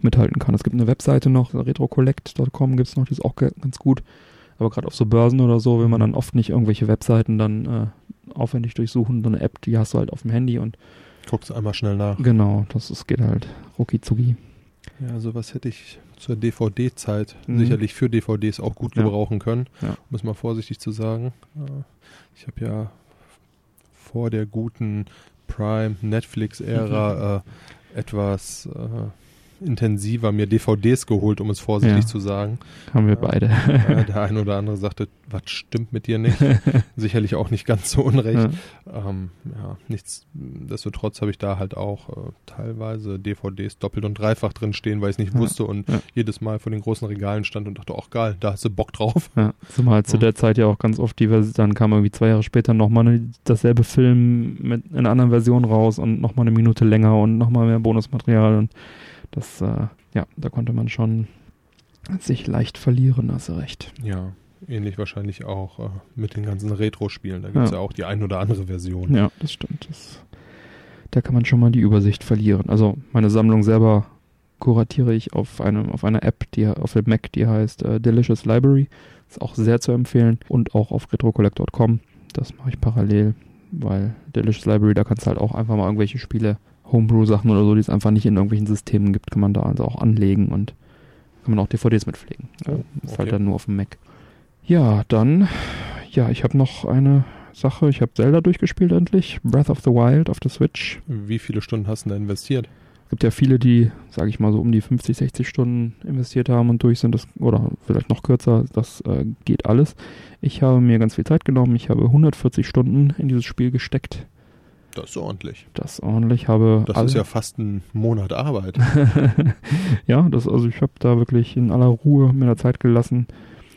mithalten kann. Es gibt eine Webseite noch, RetroCollect.com gibt es noch, die ist auch ganz gut. Aber gerade auf so Börsen oder so will man dann oft nicht irgendwelche Webseiten dann aufwendig durchsuchen. So eine App, die hast du halt auf dem Handy und guckst einmal schnell nach. Genau, das geht halt rucki-zucki. Ja, sowas hätte ich zur DVD-Zeit sicherlich für DVDs auch gut gebrauchen können, um es mal vorsichtig zu sagen. Ich habe ja vor der guten Prime-Netflix-Ära etwas intensiver mir DVDs geholt, um es vorsichtig zu sagen. Haben wir beide. Der eine oder andere sagte, was stimmt mit dir nicht? Sicherlich auch nicht ganz so unrecht. Ja. Nichtsdestotrotz habe ich da halt auch teilweise DVDs doppelt und dreifach drin stehen, weil ich es nicht wusste und jedes Mal vor den großen Regalen stand und dachte, ach geil, da hast du Bock drauf. Ja. Zumal zu der Zeit ja auch ganz oft dann kam irgendwie 2 Jahre später nochmal dasselbe Film mit einer anderen Version raus und nochmal eine Minute länger und nochmal mehr Bonusmaterial und das, da konnte man schon sich leicht verlieren, hast du recht. Ja, ähnlich wahrscheinlich auch mit den ganzen Retro-Spielen. Da gibt es ja auch die ein oder andere Version. Ja, das stimmt. Da kann man schon mal die Übersicht verlieren. Also meine Sammlung selber kuratiere ich auf einer App, die auf dem Mac, die heißt Delicious Library. Ist auch sehr zu empfehlen. Und auch auf RetroCollect.com. Das mache ich parallel, weil Delicious Library, da kannst du halt auch einfach mal irgendwelche Spiele, Homebrew-Sachen oder so, die es einfach nicht in irgendwelchen Systemen gibt, kann man da also auch anlegen und kann man auch DVDs mitpflegen. Ist halt dann nur auf dem Mac. Ja, dann, ich habe noch eine Sache. Ich habe Zelda durchgespielt endlich. Breath of the Wild auf der Switch. Wie viele Stunden hast du da investiert? Es gibt ja viele, die, sage ich mal, so um die 50, 60 Stunden investiert haben und durch sind, das, oder vielleicht noch kürzer, das geht alles. Ich habe mir ganz viel Zeit genommen, ich habe 140 Stunden in dieses Spiel gesteckt. Das ist ordentlich. Das ist ja fast ein Monat Arbeit. Ja, ich habe da wirklich in aller Ruhe mir da Zeit gelassen,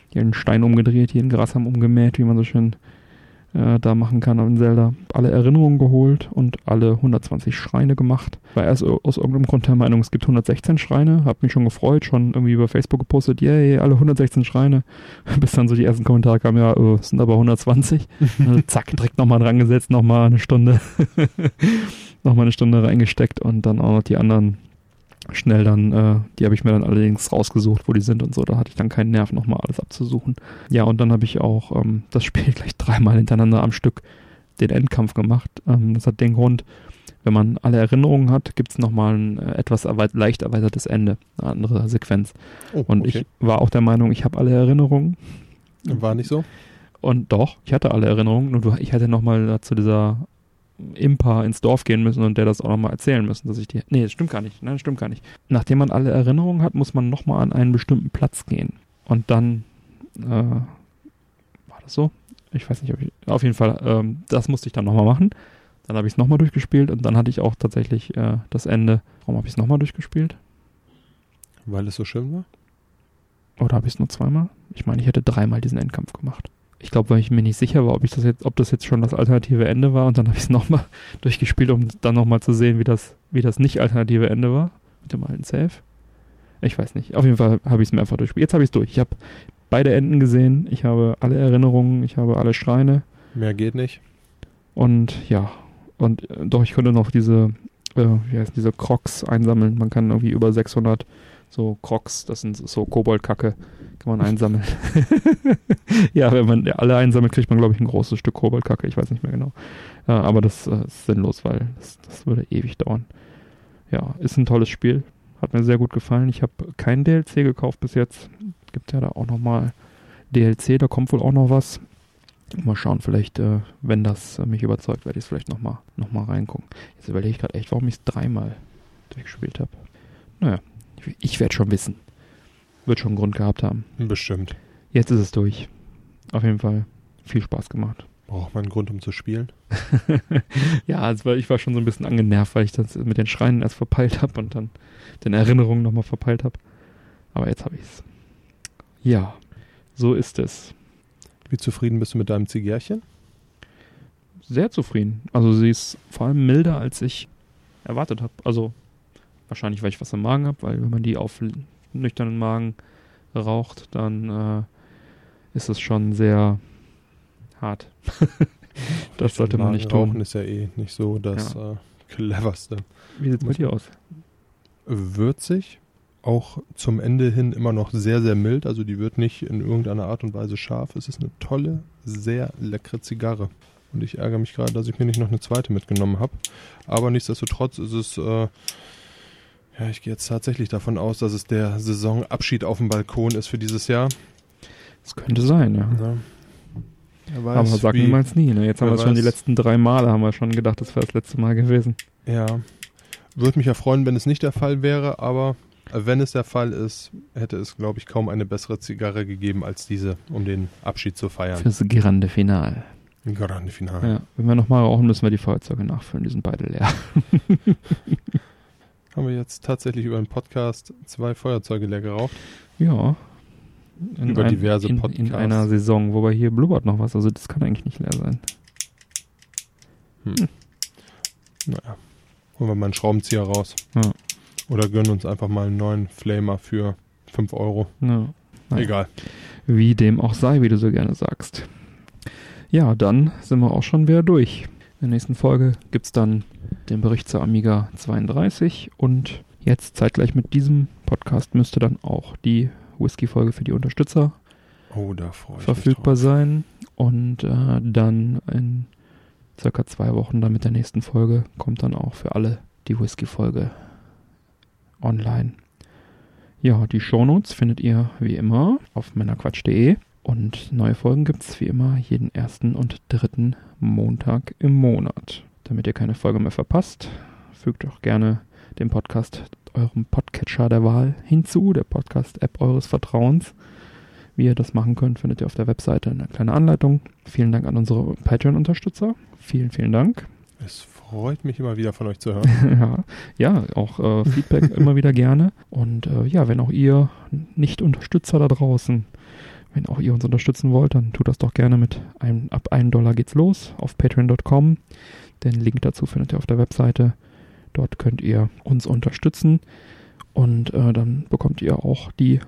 hier einen Stein umgedreht, hier einen Grashalm umgemäht, wie man so schön da machen kann in Zelda, alle Erinnerungen geholt und alle 120 Schreine gemacht. War erst aus irgendeinem Grund der Meinung, es gibt 116 Schreine, hab mich schon gefreut, schon irgendwie über Facebook gepostet, yay, alle 116 Schreine, bis dann so die ersten Kommentare kamen, ja, es sind aber 120. Also zack, direkt nochmal dran gesetzt, nochmal eine Stunde reingesteckt und dann auch noch die anderen schnell dann, die habe ich mir dann allerdings rausgesucht, wo die sind und so, da hatte ich dann keinen Nerv, nochmal alles abzusuchen. Ja, und dann habe ich auch das Spiel gleich dreimal hintereinander am Stück den Endkampf gemacht. Das hat den Grund, wenn man alle Erinnerungen hat, gibt es nochmal ein etwas leicht erweitertes Ende, eine andere Sequenz. Oh, und okay. Ich war auch der Meinung, ich habe alle Erinnerungen. War nicht so? Und doch, ich hatte alle Erinnerungen, nur ich hätte nochmal zu dieser Impa ins Dorf gehen müssen und der das auch nochmal erzählen müssen, dass ich die... Nee, das stimmt gar nicht. Nein, das stimmt gar nicht. Nachdem man alle Erinnerungen hat, muss man nochmal an einen bestimmten Platz gehen. Und dann war das so? Ich weiß nicht, ob ich... Auf jeden Fall, das musste ich dann nochmal machen. Dann habe ich es nochmal durchgespielt und dann hatte ich auch tatsächlich das Ende. Warum habe ich es nochmal durchgespielt? Weil es so schön war? Oder habe ich es nur zweimal? Ich meine, ich hätte dreimal diesen Endkampf gemacht. Ich glaube, weil ich mir nicht sicher war, ob das jetzt schon das alternative Ende war. Und dann habe ich es nochmal durchgespielt, um dann nochmal zu sehen, wie das nicht alternative Ende war. Mit dem alten Save. Ich weiß nicht. Auf jeden Fall habe ich es mir einfach durchgespielt. Jetzt habe ich es durch. Ich habe beide Enden gesehen. Ich habe alle Erinnerungen. Ich habe alle Schreine. Mehr geht nicht. Und ja. Und doch, ich konnte noch diese Crocs einsammeln. Man kann irgendwie über 600... So Crocs, das sind so Koboldkacke, kann man einsammeln. Ja, wenn man alle einsammelt, kriegt man, glaube ich, ein großes Stück Koboldkacke, ich weiß nicht mehr genau. Aber das ist sinnlos, weil das würde ewig dauern. Ja, ist ein tolles Spiel, hat mir sehr gut gefallen. Ich habe kein DLC gekauft bis jetzt. Gibt ja da auch nochmal DLC, da kommt wohl auch noch was. Mal schauen, vielleicht, wenn das mich überzeugt, werde ich es vielleicht nochmal reingucken. Jetzt überlege ich gerade echt, warum ich es dreimal durchgespielt habe. Naja. Ich werde schon wissen. Wird schon einen Grund gehabt haben. Bestimmt. Jetzt ist es durch. Auf jeden Fall viel Spaß gemacht. Braucht man einen Grund, um zu spielen? Ja, ich war schon so ein bisschen angenervt, weil ich das mit den Schreinen erst verpeilt habe und dann den Erinnerungen nochmal verpeilt habe. Aber jetzt habe ich es. Ja, so ist es. Wie zufrieden bist du mit deinem Zigärchen? Sehr zufrieden. Also sie ist vor allem milder, als ich erwartet habe. Also... Wahrscheinlich, weil ich was im Magen habe, weil wenn man die auf nüchternen Magen raucht, dann ist es schon sehr hart. Das sollte man nicht tun. Rauchen ist ja eh nicht so das Cleverste. Wie sieht es mit dir aus? Würzig, auch zum Ende hin immer noch sehr, sehr mild. Also die wird nicht in irgendeiner Art und Weise scharf. Es ist eine tolle, sehr leckere Zigarre. Und ich ärgere mich gerade, dass ich mir nicht noch eine zweite mitgenommen habe. Aber nichtsdestotrotz ist es... Ja, ich gehe jetzt tatsächlich davon aus, dass es der Saisonabschied auf dem Balkon ist für dieses Jahr. Das könnte sein, ja. Wer weiß, aber sag niemals nie. Ne? Jetzt haben wir es schon die letzten drei Male, haben wir schon gedacht, das wäre das letzte Mal gewesen. Ja, würde mich ja freuen, wenn es nicht der Fall wäre, aber wenn es der Fall ist, hätte es, glaube ich, kaum eine bessere Zigarre gegeben als diese, um den Abschied zu feiern. Fürs Grande Finale. Grande Finale. Ja, wenn wir nochmal rauchen, müssen wir die Feuerzeuge nachfüllen, die sind beide leer. Haben wir jetzt tatsächlich über den Podcast 2 Feuerzeuge leer geraucht? Ja. Über diverse Podcasts. In einer Saison, wobei hier blubbert noch was, also das kann eigentlich nicht leer sein. Hm. Naja, holen wir mal einen Schraubenzieher raus. Ja. Oder gönnen uns einfach mal einen neuen Flamer für 5 Euro. Ja. Naja. Egal. Wie dem auch sei, wie du so gerne sagst. Ja, dann sind wir auch schon wieder durch. In der nächsten Folge gibt es dann den Bericht zur Amiga 32 und jetzt zeitgleich mit diesem Podcast müsste dann auch die Whisky-Folge für die Unterstützer verfügbar sein und dann in circa 2 Wochen dann mit der nächsten Folge kommt dann auch für alle die Whisky-Folge online. Ja, die Shownotes findet ihr wie immer auf männerquatsch.de. Und neue Folgen gibt es wie immer jeden 1. und 3. Montag im Monat. Damit ihr keine Folge mehr verpasst, fügt doch gerne den Podcast eurem Podcatcher der Wahl hinzu, der Podcast-App eures Vertrauens. Wie ihr das machen könnt, findet ihr auf der Webseite eine kleine Anleitung. Vielen Dank an unsere Patreon-Unterstützer. Vielen, vielen Dank. Es freut mich immer wieder von euch zu hören. Ja, auch Feedback immer wieder gerne. Und wenn auch ihr Nicht-Unterstützer da draußen, wenn auch ihr uns unterstützen wollt, dann tut das doch gerne mit ab $1 geht's los auf patreon.com. Den Link dazu findet ihr auf der Webseite. Dort könnt ihr uns unterstützen und dann bekommt ihr auch die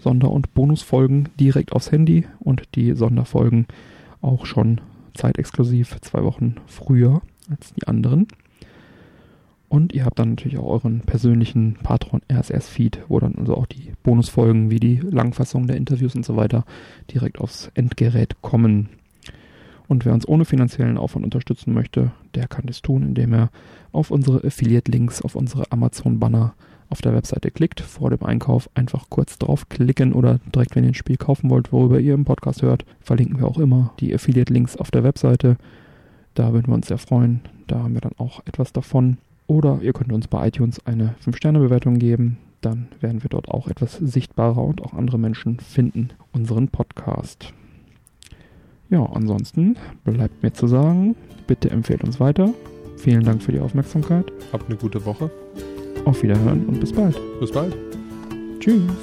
Sonder- und Bonusfolgen direkt aufs Handy und die Sonderfolgen auch schon zeitexklusiv 2 Wochen früher als die anderen. Und ihr habt dann natürlich auch euren persönlichen Patron-RSS-Feed, wo dann also auch die Bonusfolgen wie die Langfassung der Interviews und so weiter direkt aufs Endgerät kommen. Und wer uns ohne finanziellen Aufwand unterstützen möchte, der kann das tun, indem er auf unsere Affiliate-Links, auf unsere Amazon-Banner auf der Webseite klickt. Vor dem Einkauf einfach kurz draufklicken oder direkt, wenn ihr ein Spiel kaufen wollt, worüber ihr im Podcast hört, verlinken wir auch immer die Affiliate-Links auf der Webseite. Da würden wir uns sehr freuen. Da haben wir dann auch etwas davon. Oder ihr könnt uns bei iTunes eine 5-Sterne-Bewertung geben. Dann werden wir dort auch etwas sichtbarer und auch andere Menschen finden unseren Podcast. Ja, ansonsten bleibt mir zu sagen, bitte empfehlt uns weiter. Vielen Dank für die Aufmerksamkeit. Habt eine gute Woche. Auf Wiederhören und bis bald. Bis bald. Tschüss.